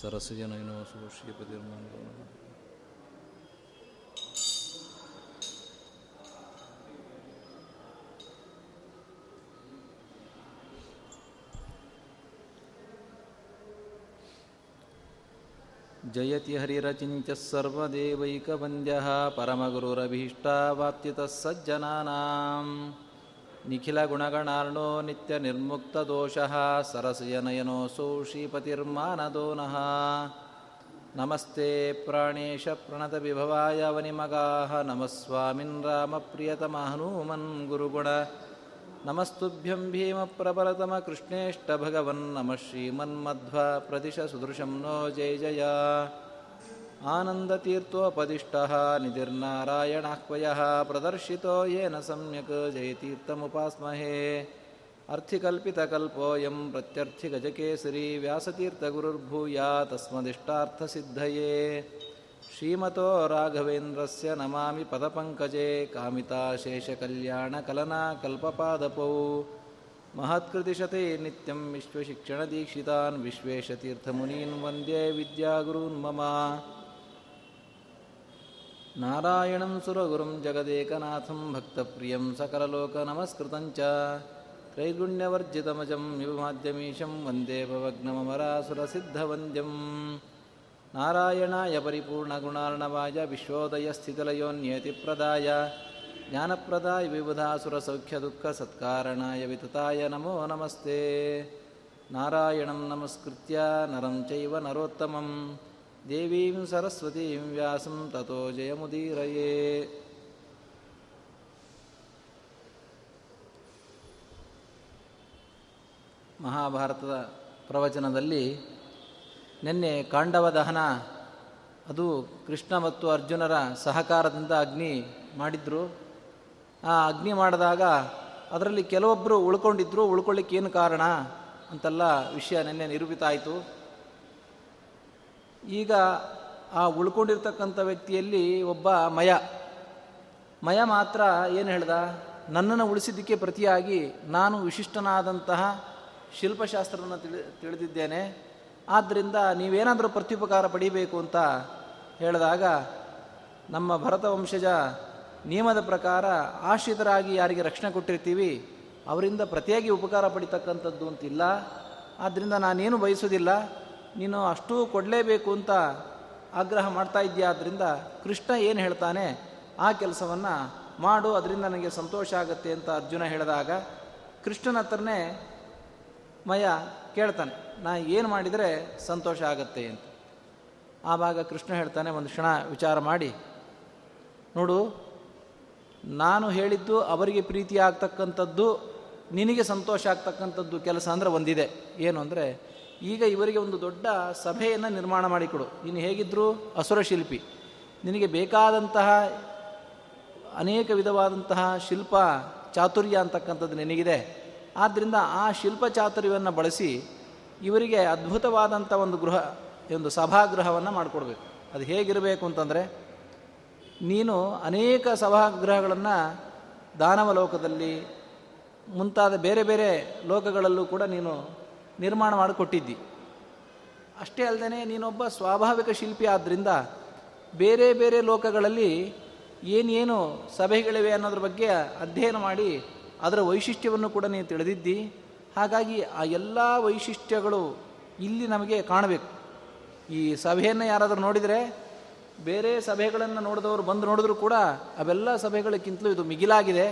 സരസജനൈനോ സൂക്ഷിക്കപ്പെതിർന്നാണ് തോന്നുന്നത്. ಜಯತಿ ಹರಿರಚಿಂಚ ಸರ್ವದೇವೈಕವಂದ್ಯಃ ಪರಮಗುರುರಭೀಷ್ಟಾವಾಪ್ತಿತಃ ಸಜ್ಜನಾನಾಂ ನಿಖಿಲಗುಣಗಣಾರ್ಣೋ ನಿತ್ಯನಿರ್ಮುಕ್ತದೋಷಃ ಸರಸಯನಯನೋऽಸौ ಶ್ರೀಪತಿರ್ಮಾನದೋನಃ. ನಮಸ್ತೆ ಪ್ರಾಣೇಶ ಪ್ರಣತವಿಭವಾಯ ವನಿಮಗಾಃ ನಮಃ ಸ್ವಾಮಿನ್ ರಾಮಪ್ರಿಯತಮಃ ಹನೂಮನ್ ಗುರುಗುಣ ನಮಸ್ತುಭ್ಯಂ ಭೀಮಪ್ರಬಲತಮ ಕೃಷ್ಣೇಷ್ಟ ಭಗವನ್ ನಮಃ ಶ್ರೀಮನ್ಮಧ್ವ ಪ್ರತಿಶ ಸುದೃಶಂ ನೋ ಜಯ ಜಯ. ಆನಂದತೀರ್ಥೋಪದಿಷ್ಟಃ ನಿಧಿರ್ನಾರಾಯಣಾಹ್ವಯಃ ಪ್ರದರ್ಶಿತೋ ಯೇನ ಸಮ್ಯಕ್ ಜಯತೀರ್ಥಮುಪಾಸ್ಮಹೇ. ಅರ್ಥಿಕಲ್ಪಿತಕಲ್ಪೋಯಂ ಪ್ರತ್ಯರ್ಥಿಗಜಕೇಸರಿ ವ್ಯಾಸತೀರ್ಥಗುರುರ್ಭೂಯಾ ತಸ್ಮದಿಷ್ಟಾರ್ಥಸಿದ್ಧಯೇ. ಶ್ರೀಮತೋ ರಾಘವೇಂದ್ರಸ್ಯ ನಮಾಮಿ ಪದಪಂಕಜೇ ಕಾಮಿತಾಶೇಷಕಲ್ಯಾಣಕಲನಾಕಲ್ಪಪಾದಪೌ. ಮಹತ್ಕೃತಿಶತೇ ನಿತ್ಯಂ ವಿಶ್ವಶಿಕ್ಷಣದೀಕ್ಷಿತಾನ್ ವಿಶ್ವೇಶತೀರ್ಥಮುನೀನ್ ವಂದ್ಯೇ ವಿದ್ಯಾಗುರೂನ್ ಮಮ. ನಾರಾಯಣಂ ಸುರಗುರುಂ ಜಗದೇಕನಾಥಂ ಭಕ್ತಪ್ರಿಯಂ ಸಕಲಲೋಕನಮಸ್ಕೃತಂಚ ತ್ರೈಗುಣ್ಯವರ್ಜಿತಮಜಂ ಯುವಮಾಧ್ಯಮೀಶಂ ವಂದೇ ಭವಗ್ನಮರಾಸುರಸಿದ್ಧವಂದ್ಯಂ. ನಾರಾಯಣಾಯ ಪರಿಪೂರ್ಣಗುಣಾರ್ಣವಾಯ ವಿಶ್ವೋದಯಸ್ಥಿತಿಲಯೋನ್ಯತಿಪ್ರದಾಯ ಜ್ಞಾನಪ್ರದಾಯ ವಿಬುಧಾಸುರಸೌಖ್ಯದುಃಖಸತ್ಕಾರಣಾಯ ವಿತತಾಯ ನಮೋ ನಮಸ್ತೆ. ನಾರಾಯಣಂ ನಮಸ್ಕೃತ್ಯ ನರಂ ಚೈವ ನರೋತ್ತಮಂ ದೇವೀಂ ಸರಸ್ವತೀಂ ವ್ಯಾಸಂ ತತೋ ಜಯಮುದೀರಯೇ. ಮಹಾಭಾರತದ ಪ್ರವಚನದಲ್ಲಿ ನಿನ್ನೆ ಕಾಂಡವ ದಹನ, ಅದು ಕೃಷ್ಣ ಮತ್ತು ಅರ್ಜುನರ ಸಹಕಾರದಿಂದ ಅಗ್ನಿ ಮಾಡಿದ್ರು. ಆ ಅಗ್ನಿ ಮಾಡಿದಾಗ ಅದರಲ್ಲಿ ಕೆಲವೊಬ್ಬರು ಉಳ್ಕೊಂಡಿದ್ರು. ಉಳ್ಕೊಳ್ಳಿಕ್ಕೆ ಏನು ಕಾರಣ ಅಂತೆಲ್ಲ ವಿಷಯ ನಿನ್ನೆ ನಿರೂಪಿತ ಆಯಿತು. ಈಗ ಆ ಉಳ್ಕೊಂಡಿರ್ತಕ್ಕಂಥ ವ್ಯಕ್ತಿಯಲ್ಲಿ ಒಬ್ಬ ಮಯ ಮಾತ್ರ ಏನು ಹೇಳ್ದ, ನನ್ನನ್ನು ಉಳಿಸಿದ್ದಕ್ಕೆ ಪ್ರತಿಯಾಗಿ ನಾನು ವಿಶಿಷ್ಟನಾದಂತಹ ಶಿಲ್ಪಶಾಸ್ತ್ರವನ್ನು ತಿಳಿದಿದ್ದೇನೆ, ಆದ್ದರಿಂದ ನೀವೇನಾದರೂ ಪ್ರತ್ಯುಪಕಾರ ಪಡಿಬೇಕು ಅಂತ ಹೇಳಿದಾಗ, ನಮ್ಮ ಭರತವಂಶಜ ನಿಯಮದ ಪ್ರಕಾರ ಆಶ್ರಿತರಾಗಿ ಯಾರಿಗೆ ರಕ್ಷಣೆ ಕೊಟ್ಟಿರ್ತೀವಿ ಅವರಿಂದ ಪ್ರತಿಯಾಗಿ ಉಪಕಾರ ಪಡಿತಕ್ಕಂಥದ್ದು ಅಂತಿಲ್ಲ, ಆದ್ದರಿಂದ ನಾನೇನು ಬಯಸೋದಿಲ್ಲ, ನೀನು ಅಷ್ಟೂ ಕೊಡಲೇಬೇಕು ಅಂತ ಆಗ್ರಹ ಮಾಡ್ತಾ ಇದೆಯಾ, ಆದ್ದರಿಂದ ಕೃಷ್ಣ ಏನು ಹೇಳ್ತಾನೆ ಆ ಕೆಲಸವನ್ನು ಮಾಡು, ಅದರಿಂದ ನನಗೆ ಸಂತೋಷ ಆಗುತ್ತೆ ಅಂತ ಅರ್ಜುನ ಹೇಳಿದಾಗ ಕೃಷ್ಣನ ಹತ್ರನೇ ಮಯ ಕೇಳ್ತಾನೆ, ನಾನು ಏನು ಮಾಡಿದರೆ ಸಂತೋಷ ಆಗುತ್ತೆ ಅಂತ. ಆವಾಗ ಕೃಷ್ಣ ಹೇಳ್ತಾನೆ, ಒಂದು ಕ್ಷಣ ವಿಚಾರ ಮಾಡಿ ನೋಡು, ನಾನು ಹೇಳಿದ್ದು ಅವರಿಗೆ ಪ್ರೀತಿ ಆಗ್ತಕ್ಕಂಥದ್ದು, ನಿನಗೆ ಸಂತೋಷ ಆಗ್ತಕ್ಕಂಥದ್ದು ಕೆಲಸ ಅಂದರೆ ಒಂದಿದೆ, ಏನು ಅಂದರೆ ಈಗ ಇವರಿಗೆ ಒಂದು ದೊಡ್ಡ ಸಭೆಯನ್ನು ನಿರ್ಮಾಣ ಮಾಡಿಕೊಡು. ನೀನು ಹೇಗಿದ್ದರೂ ಅಸುರಶಿಲ್ಪಿ, ನಿನಗೆ ಬೇಕಾದಂತಹ ಅನೇಕ ವಿಧವಾದಂತಹ ಶಿಲ್ಪ ಚಾತುರ್ಯ ಅಂತಕ್ಕಂಥದ್ದು ನಿನಗಿದೆ, ಆದ್ದರಿಂದ ಆ ಶಿಲ್ಪ ಚಾತುರ್ಯವನ್ನು ಬಳಸಿ ಇವರಿಗೆ ಅದ್ಭುತವಾದಂಥ ಒಂದು ಸಭಾಗೃಹವನ್ನು ಮಾಡಿಕೊಡ್ಬೇಕು. ಅದು ಹೇಗಿರಬೇಕು ಅಂತಂದರೆ, ನೀನು ಅನೇಕ ಸಭಾಗೃಹಗಳನ್ನು ದಾನವ ಲೋಕದಲ್ಲಿ ಮುಂತಾದ ಬೇರೆ ಬೇರೆ ಲೋಕಗಳಲ್ಲೂ ಕೂಡ ನೀನು ನಿರ್ಮಾಣ ಮಾಡಿಕೊಟ್ಟಿದ್ದಿ. ಅಷ್ಟೇ ಅಲ್ಲದೆ ನೀನೊಬ್ಬ ಸ್ವಾಭಾವಿಕ ಶಿಲ್ಪಿ, ಆದ್ದರಿಂದ ಬೇರೆ ಬೇರೆ ಲೋಕಗಳಲ್ಲಿ ಏನೇನು ಸಭೆಗಳಿವೆ ಅನ್ನೋದ್ರ ಬಗ್ಗೆ ಅಧ್ಯಯನ ಮಾಡಿ ಅದರ ವೈಶಿಷ್ಟ್ಯವನ್ನು ಕೂಡ ನೀನು ತಿಳಿದಿದ್ದಿ. ಹಾಗಾಗಿ ಆ ಎಲ್ಲ ವೈಶಿಷ್ಟ್ಯಗಳು ಇಲ್ಲಿ ನಮಗೆ ಕಾಣಬೇಕು. ಈ ಸಭೆಯನ್ನು ಯಾರಾದರೂ ನೋಡಿದರೆ, ಬೇರೆ ಸಭೆಗಳನ್ನು ನೋಡಿದವರು ಬಂದು ನೋಡಿದ್ರೂ ಕೂಡ ಅವೆಲ್ಲ ಸಭೆಗಳಿಗಿಂತಲೂ ಇದು ಮಿಗಿಲಾಗಿದೆ,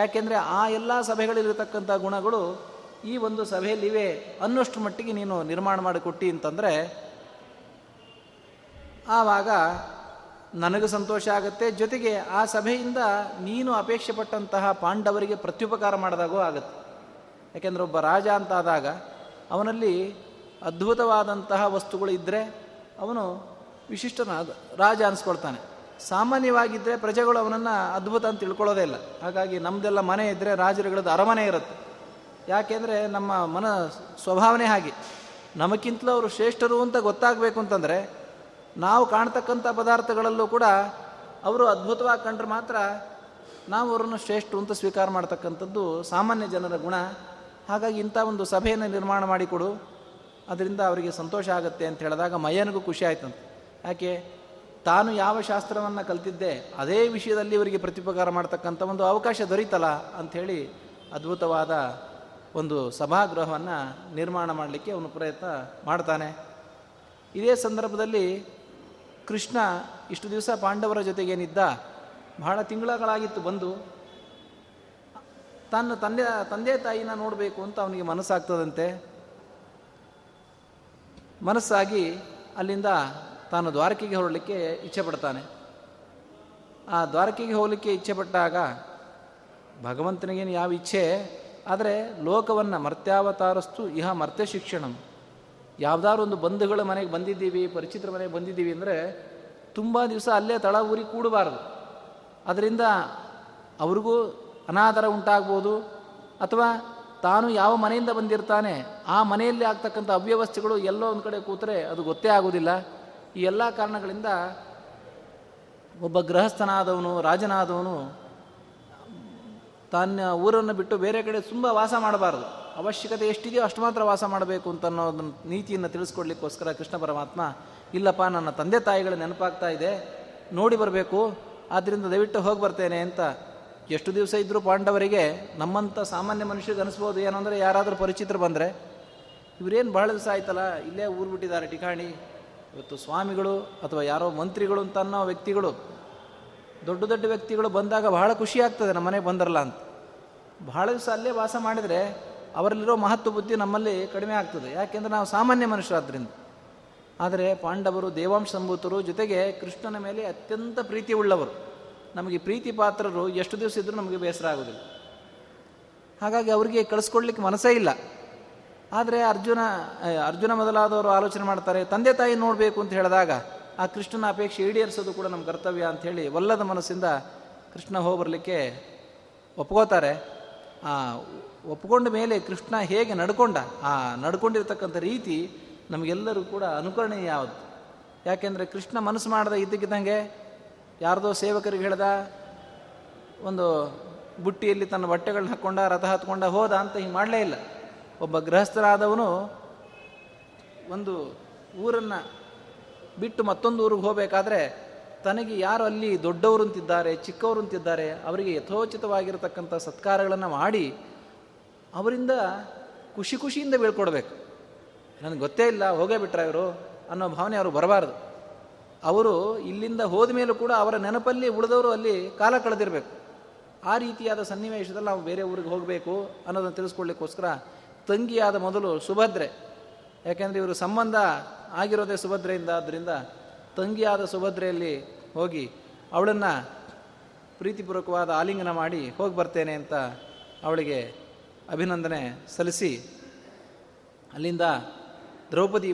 ಯಾಕೆಂದರೆ ಆ ಎಲ್ಲ ಸಭೆಗಳಿರತಕ್ಕಂಥ ಗುಣಗಳು ಈ ಒಂದು ಸಭೆಯಲ್ಲಿವೆ ಅನ್ನೋಷ್ಟು ಮಟ್ಟಿಗೆ ನೀನು ನಿರ್ಮಾಣ ಮಾಡಿಕೊಟ್ಟಿ ಅಂತಂದರೆ ಆವಾಗ ನನಗೂ ಸಂತೋಷ ಆಗುತ್ತೆ, ಜೊತೆಗೆ ಆ ಸಭೆಯಿಂದ ನೀನು ಅಪೇಕ್ಷೆ ಪಟ್ಟಂತಹ ಪಾಂಡವರಿಗೆ ಪ್ರತ್ಯುಪಕಾರ ಮಾಡಿದಾಗೂ ಆಗುತ್ತೆ. ಯಾಕೆಂದರೆ ಒಬ್ಬ ರಾಜ ಅಂತಾದಾಗ ಅವನಲ್ಲಿ ಅದ್ಭುತವಾದಂತಹ ವಸ್ತುಗಳು ಇದ್ದರೆ ಅವನು ವಿಶಿಷ್ಟನಾದ ರಾಜ ಅನಿಸ್ಕೊಳ್ತಾನೆ. ಸಾಮಾನ್ಯವಾಗಿದ್ದರೆ ಪ್ರಜೆಗಳು ಅವನನ್ನು ಅದ್ಭುತ ಅಂತ ತಿಳ್ಕೊಳ್ಳೋದೇ ಇಲ್ಲ. ಹಾಗಾಗಿ ನಮ್ಮದೆಲ್ಲ ಮನೆ ಇದ್ದರೆ ರಾಜರುಗಳದ್ದು ಅರಮನೆ ಇರುತ್ತೆ, ಯಾಕೆಂದರೆ ನಮ್ಮ ಮನ ಸ್ವಭಾವನೆ ಹಾಗೆ. ನಮಗಿಂತಲೂ ಅವರು ಶ್ರೇಷ್ಠರು ಅಂತ ಗೊತ್ತಾಗಬೇಕು ಅಂತಂದರೆ ನಾವು ಕಾಣ್ತಕ್ಕಂಥ ಪದಾರ್ಥಗಳಲ್ಲೂ ಕೂಡ ಅವರು ಅದ್ಭುತವಾಗಿ ಕಂಡ್ರೆ ಮಾತ್ರ ನಾವು ಅವರನ್ನು ಶ್ರೇಷ್ಠರು ಅಂತ ಸ್ವೀಕಾರ ಮಾಡ್ತಕ್ಕಂಥದ್ದು ಸಾಮಾನ್ಯ ಜನರ ಗುಣ. ಹಾಗಾಗಿ ಇಂಥ ಒಂದು ಸಭೆಯನ್ನು ನಿರ್ಮಾಣ ಮಾಡಿಕೊಡು. ಅದರಿಂದ ಅವರಿಗೆ ಸಂತೋಷ ಆಗುತ್ತೆ ಅಂತ ಹೇಳಿದಾಗ ಮಯನಿಗೂ ಖುಷಿ ಆಯ್ತಂತೆ. ಯಾಕೆ ತಾನು ಯಾವ ಶಾಸ್ತ್ರವನ್ನು ಕಲ್ತಿದ್ದೆ ಅದೇ ವಿಷಯದಲ್ಲಿ ಇವರಿಗೆ ಪ್ರತಿಪಕಾರ ಮಾಡ್ತಕ್ಕಂಥ ಒಂದು ಅವಕಾಶ ದೊರೀತಲ್ಲ ಅಂಥೇಳಿ ಅದ್ಭುತವಾದ ಒಂದು ಸಭಾಗೃಹವನ್ನು ನಿರ್ಮಾಣ ಮಾಡಲಿಕ್ಕೆ ಅವನು ಪ್ರಯತ್ನ ಮಾಡ್ತಾನೆ. ಇದೇ ಸಂದರ್ಭದಲ್ಲಿ ಕೃಷ್ಣ ಇಷ್ಟು ದಿವಸ ಪಾಂಡವರ ಜೊತೆಗೇನಿದ್ದ ಬಹಳ ತಿಂಗಳಾಗಿತ್ತು ಬಂದು ತನ್ನ ತಂದೆ ತಾಯಿನ ನೋಡಬೇಕು ಅಂತ ಅವನಿಗೆ ಮನಸ್ಸಾಗ್ತದಂತೆ. ಮನಸ್ಸಾಗಿ ಅಲ್ಲಿಂದ ತಾನು ದ್ವಾರಕೆಗೆ ಹೊರಡಲಿಕ್ಕೆ ಇಚ್ಛೆ ಪಡ್ತಾನೆ. ಆ ದ್ವಾರಕೆಗೆ ಹೋಗಲಿಕ್ಕೆ ಇಚ್ಛೆ ಪಟ್ಟಾಗ ಭಗವಂತನಿಗೇನು ಯಾವ ಇಚ್ಛೆ, ಆದರೆ ಲೋಕವನ್ನು ಮರ್ತ್ಯಾವತಾರಸ್ತು ಇಹ ಮರ್ತ್ಯ ಶಿಕ್ಷಣಂ, ಯಾವುದಾದ್ರು ಒಂದು ಬಂಧುಗಳ ಮನೆಗೆ ಬಂದಿದ್ದೀವಿ, ಪರಿಚಿತರ ಮನೆಗೆ ಬಂದಿದ್ದೀವಿ ಅಂದರೆ ತುಂಬ ದಿವಸ ಅಲ್ಲೇ ತಳ ಊರಿ ಕೂಡಬಾರದು. ಅದರಿಂದ ಅವ್ರಿಗೂ ಅನಾದರ ಉಂಟಾಗ್ಬೋದು, ಅಥವಾ ತಾನು ಯಾವ ಮನೆಯಿಂದ ಬಂದಿರ್ತಾನೆ ಆ ಮನೆಯಲ್ಲಿ ಆಗ್ತಕ್ಕಂಥ ಅವ್ಯವಸ್ಥೆಗಳು ಎಲ್ಲೋ ಒಂದು ಕಡೆ ಕೂತರೆ ಅದು ಗೊತ್ತೇ ಆಗೋದಿಲ್ಲ. ಈ ಎಲ್ಲ ಕಾರಣಗಳಿಂದ ಒಬ್ಬ ಗೃಹಸ್ಥನಾದವನು, ರಾಜನಾದವನು ತನ್ನ ಊರನ್ನು ಬಿಟ್ಟು ಬೇರೆ ಕಡೆ ತುಂಬ ವಾಸ ಮಾಡಬಾರ್ದು, ಅವಶ್ಯಕತೆ ಎಷ್ಟಿದೆಯೋ ಅಷ್ಟು ಮಾತ್ರ ವಾಸ ಮಾಡಬೇಕು ಅಂತ ಅನ್ನೋ ಒಂದು ನೀತಿಯನ್ನು ತಿಳಿಸ್ಕೊಡ್ಲಿಕ್ಕೋಸ್ಕರ ಕೃಷ್ಣ ಪರಮಾತ್ಮ ಇಲ್ಲಪ್ಪ ನನ್ನ ತಂದೆ ತಾಯಿಗಳು ನೆನಪಾಗ್ತಾ ಇದೆ, ನೋಡಿ ಬರಬೇಕು, ಆದ್ದರಿಂದ ದಯವಿಟ್ಟು ಹೋಗಿ ಬರ್ತೇನೆ ಅಂತ. ಎಷ್ಟು ದಿವಸ ಇದ್ದರೂ ಪಾಂಡವರಿಗೆ ನಮ್ಮಂಥ ಸಾಮಾನ್ಯ ಮನುಷ್ಯರಿಗೆ ಅನಿಸ್ಬೋದು ಏನಂದರೆ ಯಾರಾದರೂ ಪರಿಚಿತರು ಬಂದರೆ ಇವರೇನು ಬಹಳ ದಿವಸ ಆಯ್ತಲ್ಲ ಇಲ್ಲೇ ಊರು ಬಿಟ್ಟಿದ್ದಾರೆ ಠಿಕಾಣಿ, ಇವತ್ತು ಸ್ವಾಮಿಗಳು ಅಥವಾ ಯಾರೋ ಮಂತ್ರಿಗಳು ಅಂತ ಅನ್ನೋ ವ್ಯಕ್ತಿಗಳು, ದೊಡ್ಡ ದೊಡ್ಡ ವ್ಯಕ್ತಿಗಳು ಬಂದಾಗ ಬಹಳ ಖುಷಿ ಆಗ್ತದೆ ನಮ್ಮ ಮನೆಗೆ ಬಂದರಲ್ಲ ಅಂತ. ಬಹಳ ದಿವಸ ಅಲ್ಲೇ ವಾಸ ಮಾಡಿದರೆ ಅವರಲ್ಲಿರೋ ಮಹತ್ವ ಬುದ್ಧಿ ನಮ್ಮಲ್ಲಿ ಕಡಿಮೆ ಆಗ್ತದೆ, ಯಾಕೆಂದರೆ ನಾವು ಸಾಮಾನ್ಯ ಮನುಷ್ಯರಾದ್ದರಿಂದ. ಆದರೆ ಪಾಂಡವರು ದೇವಾಂಶ ಸಂಭೂತರು, ಜೊತೆಗೆ ಕೃಷ್ಣನ ಮೇಲೆ ಅತ್ಯಂತ ಪ್ರೀತಿ ಉಳ್ಳವರು, ನಮಗೆ ಪ್ರೀತಿ ಪಾತ್ರರು, ಎಷ್ಟು ದಿವಸ ಇದ್ದರೂ ನಮಗೆ ಬೇಸರ ಆಗೋದಿಲ್ಲ. ಹಾಗಾಗಿ ಅವರಿಗೆ ಕಳಿಸ್ಕೊಡ್ಲಿಕ್ಕೆ ಮನಸ್ಸೇ ಇಲ್ಲ. ಆದರೆ ಅರ್ಜುನ ಮೊದಲಾದವರು ಆಲೋಚನೆ ಮಾಡ್ತಾರೆ, ತಂದೆ ತಾಯಿ ನೋಡಬೇಕು ಅಂತ ಹೇಳಿದಾಗ ಆ ಕೃಷ್ಣನ ಅಪೇಕ್ಷೆ ಈಡೇರಿಸೋದು ಕೂಡ ನಮ್ಮ ಕರ್ತವ್ಯ ಅಂಥೇಳಿ ಒಲ್ಲದ ಮನಸ್ಸಿಂದ ಕೃಷ್ಣ ಹೋಗ್ಬರಲಿಕ್ಕೆ ಒಪ್ಕೋತಾರೆ. ಆ ಒಪ್ಕೊಂಡ ಮೇಲೆ ಕೃಷ್ಣ ಹೇಗೆ ನಡ್ಕೊಂಡ, ಆ ನಡ್ಕೊಂಡಿರ್ತಕ್ಕಂಥ ರೀತಿ ನಮಗೆಲ್ಲರೂ ಕೂಡ ಅನುಕರಣೆ ಯಾವುದು. ಯಾಕೆಂದರೆ ಕೃಷ್ಣ ಮನಸ್ಸು ಮಾಡದ ಇದ್ದಕ್ಕಿದ್ದಂಗೆ ಯಾರ್ದೋ ಸೇವಕರಿಗೆ ಹೇಳ್ದ, ಒಂದು ಬುಟ್ಟಿಯಲ್ಲಿ ತನ್ನ ಬಟ್ಟೆಗಳನ್ನ ಹಾಕ್ಕೊಂಡ, ರಥ ಹತ್ಕೊಂಡ ಹೋದ ಅಂತ ಹಿಂಗೆ ಮಾಡಲೇ ಇಲ್ಲ. ಒಬ್ಬ ಗೃಹಸ್ಥರಾದವನು ಒಂದು ಊರನ್ನು ಬಿಟ್ಟು ಮತ್ತೊಂದು ಊರಿಗೆ ಹೋಗಬೇಕಾದ್ರೆ ತನಗೆ ಯಾರು ಅಲ್ಲಿ ದೊಡ್ಡವರು ಅಂತಿದ್ದಾರೆ, ಚಿಕ್ಕವರು ಅಂತಿದ್ದಾರೆ, ಅವರಿಗೆ ಯಥೋಚಿತವಾಗಿರತಕ್ಕಂಥ ಸತ್ಕಾರಗಳನ್ನು ಮಾಡಿ ಅವರಿಂದ ಖುಷಿಯಿಂದ ಬೀಳ್ಕೊಡ್ಬೇಕು. ನನಗೆ ಗೊತ್ತೇ ಇಲ್ಲ ಹೋಗೇ ಬಿಟ್ರ ಇವರು ಅನ್ನೋ ಭಾವನೆ ಅವರು ಬರಬಾರ್ದು. ಅವರು ಇಲ್ಲಿಂದ ಹೋದ ಮೇಲೂ ಕೂಡ ಅವರ ನೆನಪಲ್ಲಿ ಉಳಿದವರು ಅಲ್ಲಿ ಕಾಲ ಕಳೆದಿರಬೇಕು. ಆ ರೀತಿಯಾದ ಸನ್ನಿವೇಶದಲ್ಲಿ ನಾವು ಬೇರೆ ಊರಿಗೆ ಹೋಗಬೇಕು ಅನ್ನೋದನ್ನು ತಿಳಿಸ್ಕೊಡ್ಲಿಕ್ಕೋಸ್ಕರ ತಂಗಿಯಾದ ಮೊದಲು ಸುಭದ್ರೆ, ಯಾಕೆಂದರೆ ಇವರು ಸಂಬಂಧ ಆಗಿರೋದೇ ಸುಭದ್ರೆಯಿಂದ, ಆದ್ದರಿಂದ ತಂಗಿಯಾದ ಸುಭದ್ರೆಯಲ್ಲಿ ಹೋಗಿ ಅವಳನ್ನು ಪ್ರೀತಿಪೂರ್ವಕವಾದ ಆಲಿಂಗನ ಮಾಡಿ ಹೋಗಿ ಬರ್ತೇನೆ ಅಂತ ಅವಳಿಗೆ ಅಭಿನಂದನೆ ಸಲ್ಲಿಸಿ ಅಲ್ಲಿಂದ ದ್ರೌಪದಿ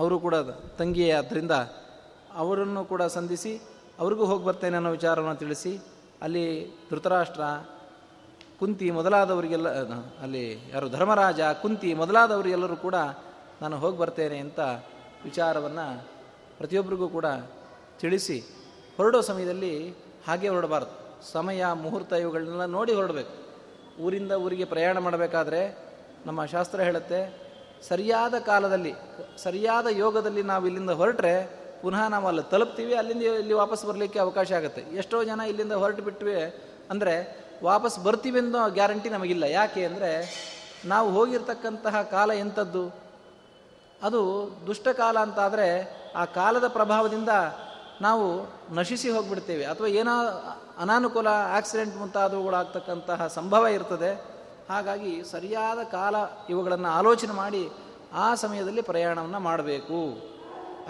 ಅವರು ಕೂಡ ತಂಗಿಯೇ ಆದ್ದರಿಂದ ಅವರನ್ನು ಕೂಡ ಸಂಧಿಸಿ ಅವ್ರಿಗೂ ಹೋಗಿ ಬರ್ತೇನೆ ಅನ್ನೋ ವಿಚಾರವನ್ನು ತಿಳಿಸಿ ಅಲ್ಲಿ ಧೃತರಾಷ್ಟ್ರ, ಕುಂತಿ ಮೊದಲಾದವರಿಗೆಲ್ಲ, ಅಲ್ಲಿ ಯಾರು ಧರ್ಮರಾಜ, ಕುಂತಿ ಮೊದಲಾದವರಿಗೆಲ್ಲರೂ ಕೂಡ ನಾನು ಹೋಗಿ ಬರ್ತೇನೆ ಅಂತ ವಿಚಾರವನ್ನು ಪ್ರತಿಯೊಬ್ಬರಿಗೂ ಕೂಡ ತಿಳಿಸಿ ಹೊರಡೋ ಸಮಯದಲ್ಲಿ ಹಾಗೆ ಹೊರಡಬಾರ್ದು, ಸಮಯ ಮುಹೂರ್ತ ಇವುಗಳನ್ನೆಲ್ಲ ನೋಡಿ ಹೊರಡಬೇಕು. ಊರಿಂದ ಊರಿಗೆ ಪ್ರಯಾಣ ಮಾಡಬೇಕಾದ್ರೆ ನಮ್ಮ ಶಾಸ್ತ್ರ ಹೇಳುತ್ತೆ ಸರಿಯಾದ ಕಾಲದಲ್ಲಿ ಸರಿಯಾದ ಯೋಗದಲ್ಲಿ ನಾವು ಇಲ್ಲಿಂದ ಹೊರಟ್ರೆ ಪುನಃ ನಾವು ಅಲ್ಲಿ ತಲುಪ್ತೀವಿ, ಅಲ್ಲಿಂದ ಇಲ್ಲಿ ವಾಪಸ್ ಬರಲಿಕ್ಕೆ ಅವಕಾಶ ಆಗುತ್ತೆ. ಎಷ್ಟೋ ಜನ ಇಲ್ಲಿಂದ ಹೊರಟು ಬಿಟ್ವಿ ಅಂದರೆ ವಾಪಸ್ ಬರ್ತೀವಿ ಅನ್ನೋ ಗ್ಯಾರಂಟಿ ನಮಗಿಲ್ಲ. ಯಾಕೆ ಅಂದರೆ ನಾವು ಹೋಗಿರ್ತಕ್ಕಂತಹ ಕಾಲ ಎಂಥದ್ದು, ಅದು ದುಷ್ಟಕಾಲ ಅಂತಾದರೆ ಆ ಕಾಲದ ಪ್ರಭಾವದಿಂದ ನಾವು ನಶಿಸಿ ಹೋಗಿಬಿಡ್ತೇವೆ, ಅಥವಾ ಏನೋ ಅನಾನುಕೂಲ ಆಕ್ಸಿಡೆಂಟ್ ಮುಂತಾದವುಗಳಾಗ್ತಕ್ಕಂತಹ ಸಂಭವ ಇರ್ತದೆ. ಹಾಗಾಗಿ ಸರಿಯಾದ ಕಾಲ ಇವುಗಳನ್ನು ಆಲೋಚನೆ ಮಾಡಿ ಆ ಸಮಯದಲ್ಲಿ ಪ್ರಯಾಣವನ್ನು ಮಾಡಬೇಕು.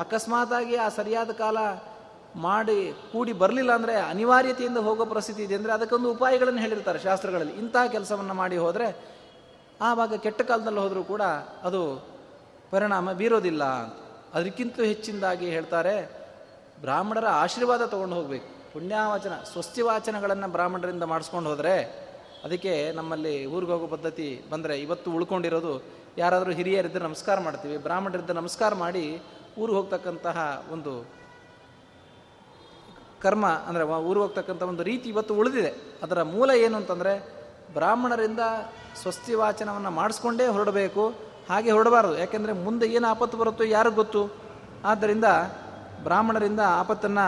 ಅಕಸ್ಮಾತಾಗಿ ಆ ಸರಿಯಾದ ಕಾಲ ಮಾಡಿ ಕೂಡಿ ಬರಲಿಲ್ಲ ಅಂದರೆ ಅನಿವಾರ್ಯತೆಯಿಂದ ಹೋಗೋ ಪರಿಸ್ಥಿತಿ ಇದೆ ಅಂದರೆ ಅದಕ್ಕೊಂದು ಉಪಾಯಗಳನ್ನು ಹೇಳಿರ್ತಾರೆ ಶಾಸ್ತ್ರಗಳಲ್ಲಿ. ಇಂತಹ ಕೆಲಸವನ್ನು ಮಾಡಿ ಹೋದರೆ ಆವಾಗ ಕೆಟ್ಟ ಕಾಲದಲ್ಲಿ ಹೋದರೂ ಕೂಡ ಅದು ಪರಿಣಾಮ ಬೀರೋದಿಲ್ಲ ಅಂತ. ಅದಕ್ಕಿಂತಲೂ ಹೆಚ್ಚಿನದಾಗಿ ಹೇಳ್ತಾರೆ ಬ್ರಾಹ್ಮಣರ ಆಶೀರ್ವಾದ ತೊಗೊಂಡು ಹೋಗಬೇಕು. ಪುಣ್ಯಾವಚನ ಸ್ವಸ್ತಿವಾಚನಗಳನ್ನು ಬ್ರಾಹ್ಮಣರಿಂದ ಮಾಡಿಸ್ಕೊಂಡು ಹೋದರೆ, ಅದಕ್ಕೆ ನಮ್ಮಲ್ಲಿ ಊರಿಗೆ ಹೋಗೋ ಪದ್ಧತಿ ಬಂದರೆ ಇವತ್ತು ಉಳ್ಕೊಂಡಿರೋದು ಯಾರಾದರೂ ಹಿರಿಯರಿದ್ದರೆ ನಮಸ್ಕಾರ ಮಾಡ್ತೀವಿ, ಬ್ರಾಹ್ಮಣರಿದ್ದರೆ ನಮಸ್ಕಾರ ಮಾಡಿ ಊರಿಗೆ ಹೋಗ್ತಕ್ಕಂತಹ ಒಂದು ಕರ್ಮ, ಅಂದರೆ ಊರಿಗೆ ಹೋಗ್ತಕ್ಕಂಥ ಒಂದು ರೀತಿ ಇವತ್ತು ಉಳಿದಿದೆ. ಅದರ ಮೂಲ ಏನು ಅಂತಂದರೆ ಬ್ರಾಹ್ಮಣರಿಂದ ಸ್ವಸ್ತಿವಾಚನವನ್ನು ಮಾಡಿಸ್ಕೊಂಡೇ ಹೊರಡಬೇಕು. ಹಾಗೆ ಹೊರಡಬಾರದು. ಯಾಕೆಂದರೆ ಮುಂದೆ ಏನು ಆಪತ್ತು ಬರುತ್ತೋ ಯಾರಿಗೆ ಗೊತ್ತು. ಆದ್ದರಿಂದ ಬ್ರಾಹ್ಮಣರಿಂದ ಆಪತ್ತನ್ನು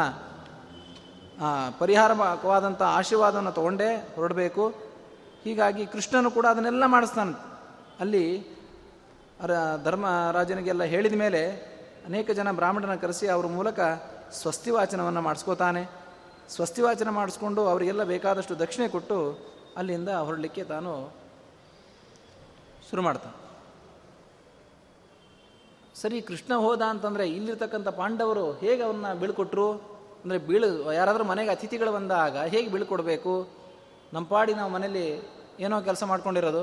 ಪರಿಹಾರವಾದಂಥ ಆಶೀರ್ವಾದವನ್ನು ತಗೊಂಡೇ ಹೊರಡಬೇಕು. ಹೀಗಾಗಿ ಕೃಷ್ಣನು ಕೂಡ ಅದನ್ನೆಲ್ಲ ಮಾಡಿಸ್ತಾನೆ. ಅಲ್ಲಿ ಧರ್ಮರಾಜನಿಗೆಲ್ಲ ಹೇಳಿದ ಮೇಲೆ ಅನೇಕ ಜನ ಬ್ರಾಹ್ಮಣರನ್ನು ಕರೆಸಿ ಅವ್ರ ಮೂಲಕ ಸ್ವಸ್ತಿವಾಚನವನ್ನು ಮಾಡಿಸ್ಕೋತಾನೆ. ಸ್ವಸ್ತಿವಾಚನ ಮಾಡಿಸ್ಕೊಂಡು ಅವರಿಗೆಲ್ಲ ಬೇಕಾದಷ್ಟು ದಕ್ಷಿಣೆ ಕೊಟ್ಟು ಅಲ್ಲಿಂದ ಹೊರಡಲಿಕ್ಕೆ ತಾನು ಶುರು ಮಾಡ್ತಾನೆ. ಸರಿ, ಕೃಷ್ಣ ಹೋದ ಅಂತಂದರೆ ಇಲ್ಲಿರ್ತಕ್ಕಂಥ ಪಾಂಡವರು ಹೇಗೆ ಅವನ್ನ ಬೀಳ್ಕೊಟ್ರು ಅಂದರೆ, ಬೀಳು ಯಾರಾದರೂ ಮನೆಗೆ ಅತಿಥಿಗಳು ಬಂದಾಗ ಹೇಗೆ ಬೀಳ್ಕೊಡ್ಬೇಕು? ನಮ್ಮ ಪಾಡಿ ನಾವು ಮನೇಲಿ ಏನೋ ಕೆಲಸ ಮಾಡ್ಕೊಂಡಿರೋದು,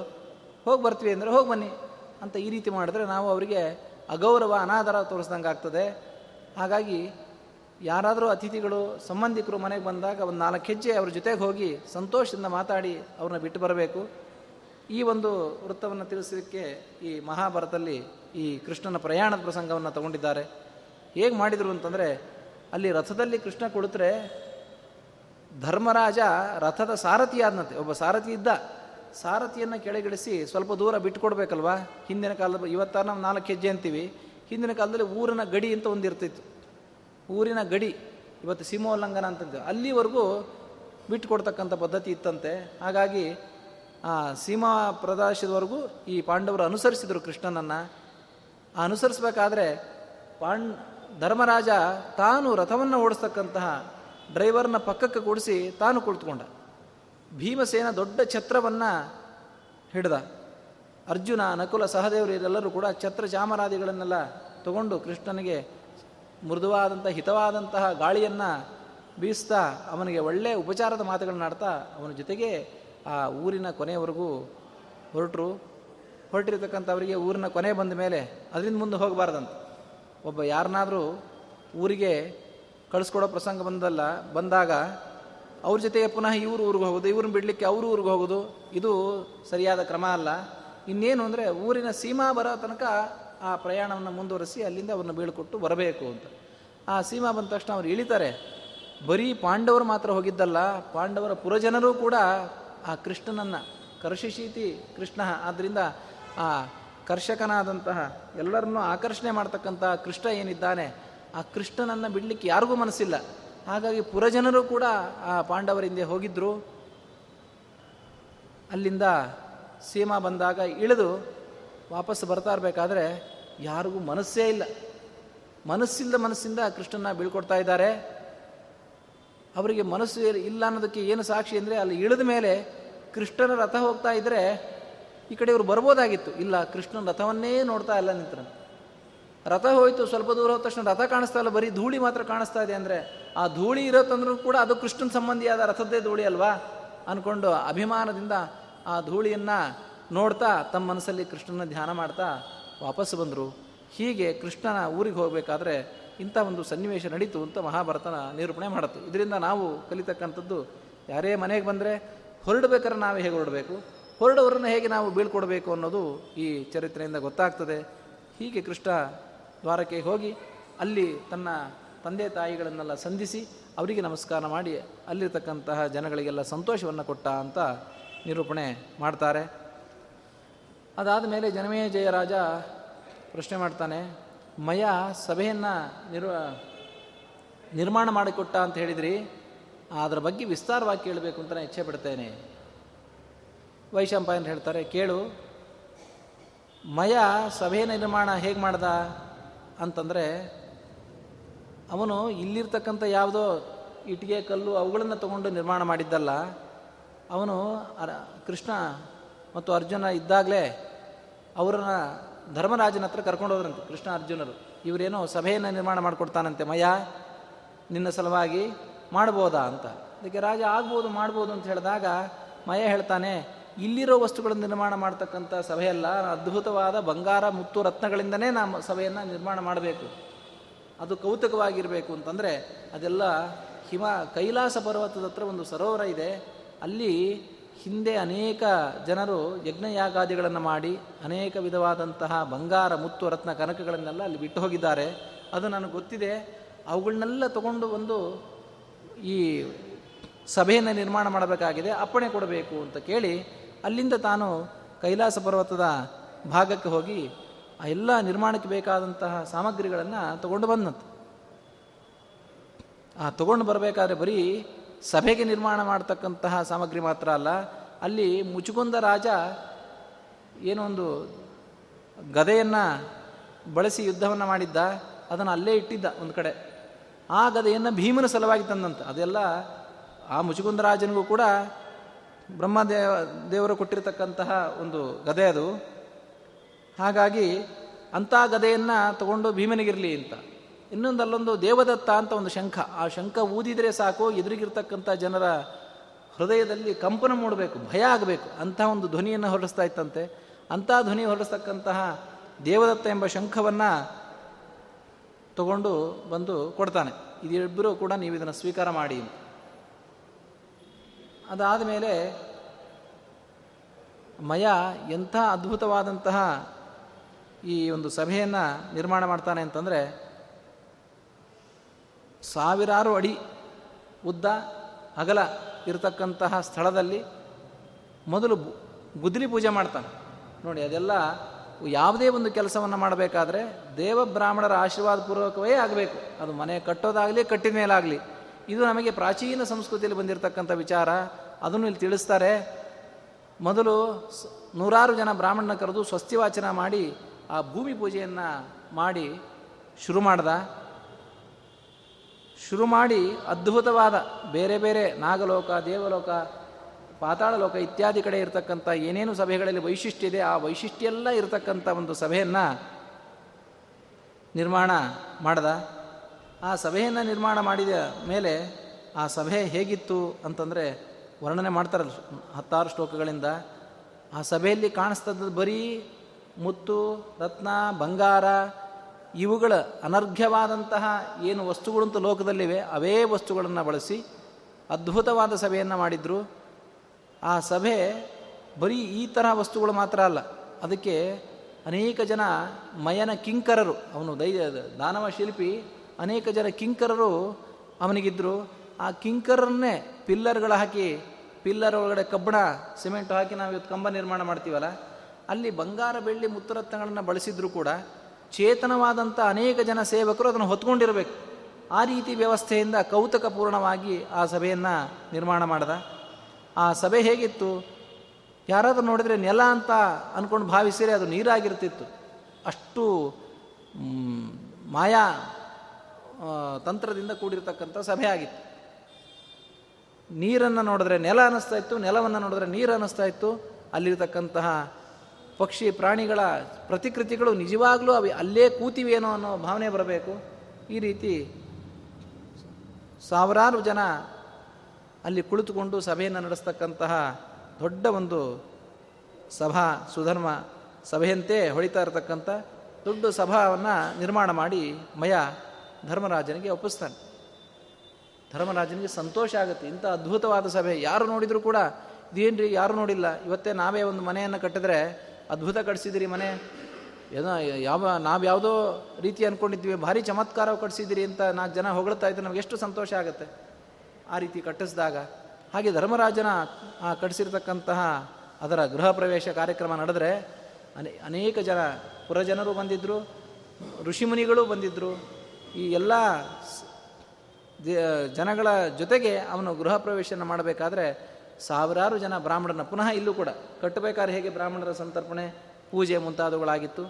ಹೋಗಿ ಬರ್ತೀವಿ ಅಂದರೆ ಹೋಗಿ ಬನ್ನಿ ಅಂತ ಈ ರೀತಿ ಮಾಡಿದ್ರೆ ನಾವು ಅವರಿಗೆ ಅಗೌರವ ಅನಾದರ ತೋರಿಸ್ದಂಗೆ ಆಗ್ತದೆ. ಹಾಗಾಗಿ ಯಾರಾದರೂ ಅತಿಥಿಗಳು ಸಂಬಂಧಿಕರು ಮನೆಗೆ ಬಂದಾಗ ಒಂದು 4 ಹೆಜ್ಜೆ ಅವ್ರ ಜೊತೆಗೆ ಹೋಗಿ ಸಂತೋಷದಿಂದ ಮಾತಾಡಿ ಅವ್ರನ್ನ ಬಿಟ್ಟು ಬರಬೇಕು. ಈ ಒಂದು ವೃತ್ತವನ್ನು ತಿಳಿಸೋದಕ್ಕೆ ಈ ಮಹಾಭಾರತದಲ್ಲಿ ಈ ಕೃಷ್ಣನ ಪ್ರಯಾಣದ ಪ್ರಸಂಗವನ್ನು ತಗೊಂಡಿದ್ದಾರೆ. ಹೇಗೆ ಮಾಡಿದರು ಅಂತಂದರೆ, ಅಲ್ಲಿ ರಥದಲ್ಲಿ ಕೃಷ್ಣ ಕುಳಿತರೆ ಧರ್ಮರಾಜ ರಥದ ಸಾರಥಿ ಆದನಂತೆ, ಒಬ್ಬ ಸಾರಥಿ ಇದ್ದ, ಸಾರಥಿಯನ್ನು ಕೆಳಗಿಳಿಸಿ ಸ್ವಲ್ಪ ದೂರ ಬಿಟ್ಟುಕೊಡ್ಬೇಕಲ್ವ. ಹಿಂದಿನ ಕಾಲದ, ಇವತ್ತಾರು ನಾವು 4 ಹೆಜ್ಜೆ ಅಂತೀವಿ, ಹಿಂದಿನ ಕಾಲದಲ್ಲಿ ಊರಿನ ಗಡಿ ಅಂತ ಒಂದು ಇರ್ತಿತ್ತು. ಊರಿನ ಗಡಿ, ಇವತ್ತು ಸೀಮೋಲ್ಲಂಘನ ಅಂತಂದು, ಅಲ್ಲಿವರೆಗೂ ಬಿಟ್ಟುಕೊಡ್ತಕ್ಕಂಥ ಪದ್ಧತಿ ಇತ್ತಂತೆ. ಹಾಗಾಗಿ ಆ ಸೀಮಾ ಪ್ರದೇಶದವರೆಗೂ ಈ ಪಾಂಡವರು ಅನುಸರಿಸಿದರು ಕೃಷ್ಣನನ್ನು. ಅನುಸರಿಸಬೇಕಾದ್ರೆ ಧರ್ಮರಾಜ ತಾನು ರಥವನ್ನು ಓಡಿಸ್ತಕ್ಕಂತಹ ಡ್ರೈವರ್ನ ಪಕ್ಕಕ್ಕೆ ಕೂಡಿಸಿ ತಾನು ಕುಳಿತುಕೊಂಡ. ಭೀಮಸೇನ ದೊಡ್ಡ ಛತ್ರವನ್ನು ಹಿಡಿದ. ಅರ್ಜುನ, ನಕುಲ, ಸಹದೇವರು ಎಲ್ಲರೂ ಕೂಡ ಛತ್ರ ಚಾಮರಾದಿಗಳನ್ನೆಲ್ಲ ತಗೊಂಡು ಕೃಷ್ಣನಿಗೆ ಮೃದುವಾದಂಥ ಹಿತವಾದಂತಹ ಗಾಳಿಯನ್ನು ಬೀಸ್ತಾ ಅವನಿಗೆ ಒಳ್ಳೆಯ ಉಪಚಾರದ ಮಾತುಗಳನ್ನಾಡ್ತಾ ಅವನ ಜೊತೆಗೆ ಆ ಊರಿನ ಕೊನೆಯವರೆಗೂ ಹೊರಟರು. ಹೊರಟಿರ್ತಕ್ಕಂಥವರಿಗೆ ಊರಿನ ಕೊನೆ ಬಂದ ಮೇಲೆ ಅದರಿಂದ ಮುಂದೆ ಹೋಗಬಾರ್ದಂತ. ಒಬ್ಬ ಯಾರನ್ನಾದರೂ ಊರಿಗೆ ಕಳಿಸ್ಕೊಡೋ ಪ್ರಸಂಗ ಬಂದಾಗ ಅವ್ರ ಜೊತೆಗೆ ಪುನಃ ಇವರು ಊರಿಗೆ ಹೋಗೋದು, ಇವ್ರನ್ನ ಬಿಡಲಿಕ್ಕೆ ಅವರು ಊರಿಗೆ ಹೋಗೋದು, ಇದು ಸರಿಯಾದ ಕ್ರಮ ಅಲ್ಲ. ಇನ್ನೇನು ಅಂದರೆ ಊರಿನ ಸೀಮಾ ಬರೋ ತನಕ ಆ ಪ್ರಯಾಣವನ್ನು ಮುಂದುವರಿಸಿ ಅಲ್ಲಿಂದ ಅವ್ರನ್ನ ಬೀಳ್ಕೊಟ್ಟು ಬರಬೇಕು ಅಂತ. ಆ ಸೀಮಾ ಬಂದ ತಕ್ಷಣ ಅವ್ರು ಇಳಿತಾರೆ. ಬರೀ ಪಾಂಡವರು ಮಾತ್ರ ಹೋಗಿದ್ದಲ್ಲ, ಪಾಂಡವರ ಪುರಜನರೂ ಕೂಡ ಆ ಕೃಷ್ಣನನ್ನು ಕರ್ಷಿಷೀತಿ ಕೃಷ್ಣ, ಆದ್ದರಿಂದ ಆ ಕರ್ಷಕನಾದಂತಹ ಎಲ್ಲರನ್ನೂ ಆಕರ್ಷಣೆ ಮಾಡ್ತಕ್ಕಂಥ ಕೃಷ್ಣ ಏನಿದ್ದಾನೆ, ಆ ಕೃಷ್ಣನನ್ನು ಬಿಡಲಿಕ್ಕೆ ಯಾರಿಗೂ ಮನಸ್ಸಿಲ್ಲ. ಹಾಗಾಗಿ ಪುರಜನರು ಕೂಡ ಆ ಪಾಂಡವರಿಂದ ಹೋಗಿದ್ದರು. ಅಲ್ಲಿಂದ ಸೀಮಾ ಬಂದಾಗ ಇಳಿದು ವಾಪಸ್ ಬರ್ತಾ ಇರಬೇಕಾದ್ರೆ ಯಾರಿಗೂ ಮನಸ್ಸೇ ಇಲ್ಲ. ಮನಸ್ಸಿಂದ ಕೃಷ್ಣನ ಬೀಳ್ಕೊಡ್ತಾ ಇದ್ದಾರೆ. ಅವರಿಗೆ ಮನಸ್ಸು ಇಲ್ಲ ಅನ್ನೋದಕ್ಕೆ ಏನು ಸಾಕ್ಷಿ ಅಂದರೆ, ಅಲ್ಲಿ ಇಳಿದ ಮೇಲೆ ಕೃಷ್ಣನ ರಥ ಹೋಗ್ತಾ ಇದ್ದರೆ ಈ ಕಡೆ ಇವರು ಬರ್ಬೋದಾಗಿತ್ತು. ಇಲ್ಲ, ಕೃಷ್ಣನ ರಥವನ್ನೇ ನೋಡ್ತಾ ಇಲ್ಲ ನಿಂತ್ರ. ರಥ ಹೋಯಿತು, ಸ್ವಲ್ಪ ದೂರ ಹೋದ ತಕ್ಷಣ ರಥ ಕಾಣಿಸ್ತಾ ಇಲ್ಲ, ಬರೀ ಧೂಳಿ ಮಾತ್ರ ಕಾಣಿಸ್ತಾ ಇದೆ. ಅಂದರೆ ಆ ಧೂಳಿ ಇರೋತಂದ್ರೂ ಕೂಡ ಅದು ಕೃಷ್ಣನ ಸಂಬಂಧಿಯಾದ ರಥದ್ದೇ ಧೂಳಿ ಅಲ್ವಾ ಅಂದ್ಕೊಂಡು ಅಭಿಮಾನದಿಂದ ಆ ಧೂಳಿಯನ್ನು ನೋಡ್ತಾ ತಮ್ಮ ಮನಸ್ಸಲ್ಲಿ ಕೃಷ್ಣನ ಧ್ಯಾನ ಮಾಡ್ತಾ ವಾಪಸ್ಸು ಬಂದರು. ಹೀಗೆ ಕೃಷ್ಣನ ಊರಿಗೆ ಹೋಗಬೇಕಾದ್ರೆ ಇಂಥ ಒಂದು ಸನ್ನಿವೇಶ ನಡೀತು ಅಂತ ಮಹಾಭಾರತನ ನಿರೂಪಣೆ ಮಾಡುತ್ತೆ. ಇದರಿಂದ ನಾವು ಕಲಿತಕ್ಕಂಥದ್ದು, ಯಾರೇ ಮನೆಗೆ ಬಂದರೆ ಹೊರಡಬೇಕಾದ್ರೆ ನಾವು ಹೇಗೆ ಹೊರಡಬೇಕು, ಹೊರಡೋರನ್ನು ಹೇಗೆ ನಾವು ಬೀಳ್ಕೊಡಬೇಕು ಅನ್ನೋದು ಈ ಚರಿತ್ರೆಯಿಂದ ಗೊತ್ತಾಗ್ತದೆ. ಹೀಗೆ ಕೃಷ್ಣ ದ್ವಾರಕ್ಕೆ ಹೋಗಿ ಅಲ್ಲಿ ತನ್ನ ತಂದೆ ತಾಯಿಗಳನ್ನೆಲ್ಲ ಸಂಧಿಸಿ ಅವರಿಗೆ ನಮಸ್ಕಾರ ಮಾಡಿ ಅಲ್ಲಿರ್ತಕ್ಕಂತಹ ಜನಗಳಿಗೆಲ್ಲ ಸಂತೋಷವನ್ನು ಕೊಟ್ಟ ಅಂತ ನಿರೂಪಣೆ ಮಾಡ್ತಾರೆ. ಅದಾದ ಮೇಲೆ ಜನಮೇಜಯರಾಜ ಪ್ರಶ್ನೆ ಮಾಡ್ತಾನೆ, ಮಯ ಸಭೆಯನ್ನು ನಿರ್ಮಾಣ ಮಾಡಿಕೊಟ್ಟ ಅಂತ ಹೇಳಿದ್ರಿ, ಅದರ ಬಗ್ಗೆ ವಿಸ್ತಾರವಾಗಿ ಕೇಳಬೇಕು ಅಂತ ನಾನು ಇಚ್ಛೆ ಪಡ್ತೇನೆ. ವೈಶಂಪಾಯನ್ ಹೇಳ್ತಾರೆ, ಕೇಳು. ಮಯ ಸಭೆಯ ನಿರ್ಮಾಣ ಹೇಗೆ ಮಾಡ್ದ ಅಂತಂದರೆ, ಅವನು ಇಲ್ಲಿರ್ತಕ್ಕಂಥ ಯಾವುದೋ ಇಟ್ಟಿಗೆ ಕಲ್ಲು ಅವುಗಳನ್ನು ತಗೊಂಡು ನಿರ್ಮಾಣ ಮಾಡಿದ್ದಲ್ಲ. ಅವನು ಕೃಷ್ಣ ಮತ್ತು ಅರ್ಜುನ ಇದ್ದಾಗಲೇ ಅವರನ್ನ ಧರ್ಮರಾಜನ ಹತ್ರ ಕರ್ಕೊಂಡು ಹೋದ್ರಂತೆ ಕೃಷ್ಣ ಅರ್ಜುನರು. ಇವರೇನೋ ಸಭೆಯನ್ನು ನಿರ್ಮಾಣ ಮಾಡಿಕೊಡ್ತಾನಂತೆ, ಮಯ ನಿನ್ನ ಸಲುವಾಗಿ ಮಾಡ್ಬೋದಾ ಅಂತ. ಅದಕ್ಕೆ ರಾಜ ಆಗ್ಬೋದು ಮಾಡ್ಬೋದು ಅಂತ ಹೇಳಿದಾಗ ಮಯ ಹೇಳ್ತಾನೆ, ಇಲ್ಲಿರೋ ವಸ್ತುಗಳನ್ನು ನಿರ್ಮಾಣ ಮಾಡ್ತಕ್ಕಂಥ ಸಭೆಯಲ್ಲ, ಅದ್ಭುತವಾದ ಬಂಗಾರ ಮುತ್ತು ರತ್ನಗಳಿಂದನೇ ನಾವು ಸಭೆಯನ್ನು ನಿರ್ಮಾಣ ಮಾಡಬೇಕು, ಅದು ಕೌತುಕವಾಗಿರಬೇಕು ಅಂತಂದರೆ ಅದೆಲ್ಲ ಹಿಮ ಕೈಲಾಸ ಪರ್ವತದ ಹತ್ರ ಒಂದು ಸರೋವರ ಇದೆ, ಅಲ್ಲಿ ಹಿಂದೆ ಅನೇಕ ಜನರು ಯಜ್ಞಯಾಗಾದಿಗಳನ್ನು ಮಾಡಿ ಅನೇಕ ವಿಧವಾದಂತಹ ಬಂಗಾರ ಮುತ್ತು ರತ್ನ ಕನಕಗಳನ್ನೆಲ್ಲ ಅಲ್ಲಿ ಬಿಟ್ಟು ಹೋಗಿದ್ದಾರೆ, ಅದು ನನಗೆ ಗೊತ್ತಿದೆ. ಅವುಗಳನ್ನೆಲ್ಲ ತಗೊಂಡು ಒಂದು ಈ ಸಭೆಯನ್ನು ನಿರ್ಮಾಣ ಮಾಡಬೇಕಾಗಿದೆ, ಅಪ್ಪಣೆ ಕೊಡಬೇಕು ಅಂತ ಕೇಳಿ ಅಲ್ಲಿಂದ ತಾನು ಕೈಲಾಸ ಪರ್ವತದ ಭಾಗಕ್ಕೆ ಹೋಗಿ ಆ ಎಲ್ಲ ನಿರ್ಮಾಣಕ್ಕೆ ಬೇಕಾದಂತಹ ಸಾಮಗ್ರಿಗಳನ್ನು ತಗೊಂಡು ಬಂದಂತೆ. ಆ ತಗೊಂಡು ಬರಬೇಕಾದ್ರೆ ಬರೀ ಸಭೆಗೆ ನಿರ್ಮಾಣ ಮಾಡ್ತಕ್ಕಂತಹ ಸಾಮಗ್ರಿ ಮಾತ್ರ ಅಲ್ಲ, ಅಲ್ಲಿ ಮುಚುಕುಂದ ರಾಜ ಏನೊಂದು ಗದೆಯನ್ನು ಬಳಸಿ ಯುದ್ಧವನ್ನು ಮಾಡಿದ್ದ, ಅದನ್ನು ಅಲ್ಲೇ ಇಟ್ಟಿದ್ದ ಒಂದು ಕಡೆ. ಆ ಗದೆಯನ್ನು ಭೀಮನ ಸಲುವಾಗಿ ತಂದಂತೆ. ಅದೆಲ್ಲ ಆ ಮುಚುಕುಂದ ರಾಜನಿಗೂ ಕೂಡ ಬ್ರಹ್ಮದೇವರು ಕೊಟ್ಟಿರತಕ್ಕಂತಹ ಒಂದು ಗದೆ ಅದು. ಹಾಗಾಗಿ ಅಂಥ ಗದೆಯನ್ನು ತಗೊಂಡು ಭೀಮನಿಗಿರಲಿ ಅಂತ. ಇನ್ನೊಂದು ಅಲ್ಲೊಂದು ದೇವದತ್ತ ಅಂತ ಒಂದು ಶಂಖ. ಆ ಶಂಖ ಊದಿದರೆ ಸಾಕು ಎದುರಿಗಿರ್ತಕ್ಕಂಥ ಜನರ ಹೃದಯದಲ್ಲಿ ಕಂಪನ ಮೂಡಬೇಕು, ಭಯ ಆಗಬೇಕು, ಅಂಥ ಒಂದು ಧ್ವನಿಯನ್ನು ಹೊರಡಿಸ್ತಾ ಇತ್ತಂತೆ. ಅಂಥ ಧ್ವನಿ ಹೊರಡಿಸ್ತಕ್ಕಂತಹ ದೇವದತ್ತ ಎಂಬ ಶಂಖವನ್ನು ತಗೊಂಡು ಬಂದು ಕೊಡ್ತಾನೆ. ಇದಿಬ್ಬರೂ ಕೂಡ ನೀವು ಇದನ್ನು ಸ್ವೀಕಾರ ಮಾಡಿ. ಅದಾದ ಮೇಲೆ ಮಯ ಎಂಥ ಅದ್ಭುತವಾದಂತಹ ಈ ಒಂದು ಸಭೆಯನ್ನು ನಿರ್ಮಾಣ ಮಾಡ್ತಾನೆ ಅಂತಂದರೆ, 1,000 ಅಡಿ ಉದ್ದ ಅಗಲ ಇರತಕ್ಕಂತಹ ಸ್ಥಳದಲ್ಲಿ ಮೊದಲು ಗುದ್ದಲಿ ಪೂಜೆ ಮಾಡ್ತಾನೆ. ನೋಡಿ, ಅದೆಲ್ಲ ಯಾವುದೇ ಒಂದು ಕೆಲಸವನ್ನು ಮಾಡಬೇಕಾದ್ರೆ ದೇವ ಬ್ರಾಹ್ಮಣರ ಆಶೀರ್ವಾದ ಪೂರ್ವಕವೇ ಆಗಬೇಕು. ಅದು ಮನೆ ಕಟ್ಟೋದಾಗಲಿ ಕಟ್ಟಿದ ಮೇಲಾಗಲಿ. ಇದು ನಮಗೆ ಪ್ರಾಚೀನ ಸಂಸ್ಕೃತಿಯಲ್ಲಿ ಬಂದಿರತಕ್ಕಂಥ ವಿಚಾರ. ಅದನ್ನು ಇಲ್ಲಿ ತಿಳಿಸ್ತಾರೆ. ಮೊದಲು 100 ಜನ ಬ್ರಾಹ್ಮಣನ ಕರೆದು ಸ್ವಸ್ತಿವಾಚನ ಮಾಡಿ ಆ ಭೂಮಿ ಪೂಜೆಯನ್ನು ಮಾಡಿ ಶುರು ಮಾಡಿ ಅದ್ಭುತವಾದ ಬೇರೆ ಬೇರೆ ನಾಗಲೋಕ, ದೇವಲೋಕ, ಪಾತಾಳ ಲೋಕ ಇತ್ಯಾದಿ ಕಡೆ ಇರತಕ್ಕಂಥ ಏನೇನು ಸಭೆಗಳಲ್ಲಿ ವೈಶಿಷ್ಟ್ಯ ಇದೆ, ಆ ವೈಶಿಷ್ಟ್ಯ ಎಲ್ಲ ಇರತಕ್ಕಂಥ ಒಂದು ಸಭೆಯನ್ನು ನಿರ್ಮಾಣ ಮಾಡಿದ. ಆ ಸಭೆಯನ್ನು ನಿರ್ಮಾಣ ಮಾಡಿದ ಮೇಲೆ ಆ ಸಭೆ ಹೇಗಿತ್ತು ಅಂತಂದರೆ ವರ್ಣನೆ ಮಾಡ್ತಾರಲ್ಲ 10 ಶ್ಲೋಕಗಳಿಂದ. ಆ ಸಭೆಯಲ್ಲಿ ಕಾಣಿಸ್ತದ್ದು ಬರೀ ಮುತ್ತು, ರತ್ನ, ಬಂಗಾರ ಇವುಗಳ ಅನರ್ಘ್ಯವಾದಂತಹ ಏನು ವಸ್ತುಗಳಂತೂ ಲೋಕದಲ್ಲಿವೆ ಅವೇ ವಸ್ತುಗಳನ್ನು ಬಳಸಿ ಅದ್ಭುತವಾದ ಸಭೆಯನ್ನು ಮಾಡಿದರು. ಆ ಸಭೆ ಬರೀ ಈ ತರಹ ವಸ್ತುಗಳು ಮಾತ್ರ ಅಲ್ಲ, ಅದಕ್ಕೆ ಅನೇಕ ಜನ ಮಯನ ಕಿಂಕರರು, ಅವನು ದಾನವ ಶಿಲ್ಪಿ, ಅನೇಕ ಜನ ಕಿಂಕರರು ಅವನಿಗಿದ್ದರು. ಆ ಕಿಂಕರನ್ನೇ ಪಿಲ್ಲರ್ಗಳು ಹಾಕಿ, ಪಿಲ್ಲರ್ ಒಳಗಡೆ ಕಬ್ಬಣ ಸಿಮೆಂಟ್ ಹಾಕಿ ನಾವು ಇವತ್ತು ಕಂಬ ನಿರ್ಮಾಣ ಮಾಡ್ತೀವಲ್ಲ, ಅಲ್ಲಿ ಬಂಗಾರ, ಬೆಳ್ಳಿ, ಮುತ್ತುರತ್ನಗಳನ್ನು ಬಳಸಿದ್ರು ಕೂಡ ಚೇತನವಾದಂಥ ಅನೇಕ ಜನ ಸೇವಕರು ಅದನ್ನು ಹೊತ್ಕೊಂಡಿರಬೇಕು. ಆ ರೀತಿ ವ್ಯವಸ್ಥೆಯಿಂದ ಕೌತುಕಪೂರ್ಣವಾಗಿ ಆ ಸಭೆಯನ್ನು ನಿರ್ಮಾಣ ಮಾಡಿದ. ಆ ಸಭೆ ಹೇಗಿತ್ತು, ಯಾರಾದರೂ ನೋಡಿದರೆ ನೆಲ ಅಂತ ಅಂದ್ಕೊಂಡು ಭಾವಿಸಿದರೆ ಅದು ನೀರಾಗಿರ್ತಿತ್ತು. ಅಷ್ಟು ಮಾಯಾ ತಂತ್ರದಿಂದ ಕೂಡಿರ್ತಕ್ಕಂಥ ಸಭೆ ಆಗಿತ್ತು. ನೀರನ್ನು ನೋಡಿದ್ರೆ ನೆಲ ಅನ್ನಿಸ್ತಾ ಇತ್ತು, ನೆಲವನ್ನು ನೋಡಿದ್ರೆ ನೀರು ಅನ್ನಿಸ್ತಾ ಇತ್ತು. ಅಲ್ಲಿರ್ತಕ್ಕಂತಹ ಪಕ್ಷಿ ಪ್ರಾಣಿಗಳ ಪ್ರತಿಕೃತಿಗಳು ನಿಜವಾಗ್ಲೂ ಅವು ಅಲ್ಲೇ ಕೂತಿವೇನೋ ಅನ್ನೋ ಭಾವನೆ ಬರಬೇಕು. ಈ ರೀತಿ 1,000 ಜನ ಅಲ್ಲಿ ಕುಳಿತುಕೊಂಡು ಸಭೆಯನ್ನು ನಡೆಸ್ತಕ್ಕಂತಹ ದೊಡ್ಡ ಒಂದು ಸಭಾ ಸುಧರ್ಮ ಸಭೆಯಂತೆ ಹೊಳಿತಾ ಇರತಕ್ಕಂಥ ದೊಡ್ಡ ಸಭಾವನ್ನು ನಿರ್ಮಾಣ ಮಾಡಿ ಮಯ ಧರ್ಮರಾಜನಿಗೆ ಒಪ್ಪಿಸ್ತಾನೆ. ಧರ್ಮರಾಜನಿಗೆ ಸಂತೋಷ ಆಗುತ್ತೆ. ಇಂಥ ಅದ್ಭುತವಾದ ಸಭೆ ಯಾರು ನೋಡಿದರೂ ಕೂಡ ಇದೇನ್ರಿ ಯಾರೂ ನೋಡಿಲ್ಲ, ಇವತ್ತೇ ನಾವೇ ಒಂದು ಮನೆಯನ್ನು ಕಟ್ಟಿದ್ರೆ ಅದ್ಭುತ ಕಟ್ಸಿದಿರಿ ಮನೆ, ನಾವ್ಯಾವುದೋ ರೀತಿ ಅಂದ್ಕೊಂಡಿದ್ವಿ, ಭಾರಿ ಚಮತ್ಕಾರವಾಗಿ ಕಟ್ಸಿದ್ದೀರಿ ಅಂತ 4 ಜನ ಹೊಗಳ್ತಾ ಇದ್ರೆ ನಮ್ಗೆ ಎಷ್ಟು ಸಂತೋಷ ಆಗುತ್ತೆ. ಆ ರೀತಿ ಕಟ್ಟಿಸಿದಾಗ ಹಾಗೆ ಧರ್ಮರಾಜನ ಆ ಕಟ್ಟಿಸಿರ್ತಕ್ಕಂತಹ ಅದರ ಗೃಹ ಪ್ರವೇಶ ಕಾರ್ಯಕ್ರಮ ನಡೆದರೆ ಅನೇಕ ಜನ ಪುರಜನರು ಬಂದಿದ್ದರು, ಋಷಿಮುನಿಗಳು ಬಂದಿದ್ದರು. ಈ ಎಲ್ಲ ಜನಗಳ ಜೊತೆಗೆ ಅವನು ಗೃಹ ಪ್ರವೇಶನ ಮಾಡಬೇಕಾದ್ರೆ 1,000 ಜನ ಬ್ರಾಹ್ಮಣನ, ಪುನಃ ಇಲ್ಲೂ ಕೂಡ ಕಟ್ಟಬೇಕಾದ್ರೆ ಹೇಗೆ ಬ್ರಾಹ್ಮಣರ ಸಂತರ್ಪಣೆ, ಪೂಜೆ ಮುಂತಾದವುಗಳಾಗಿತ್ತು,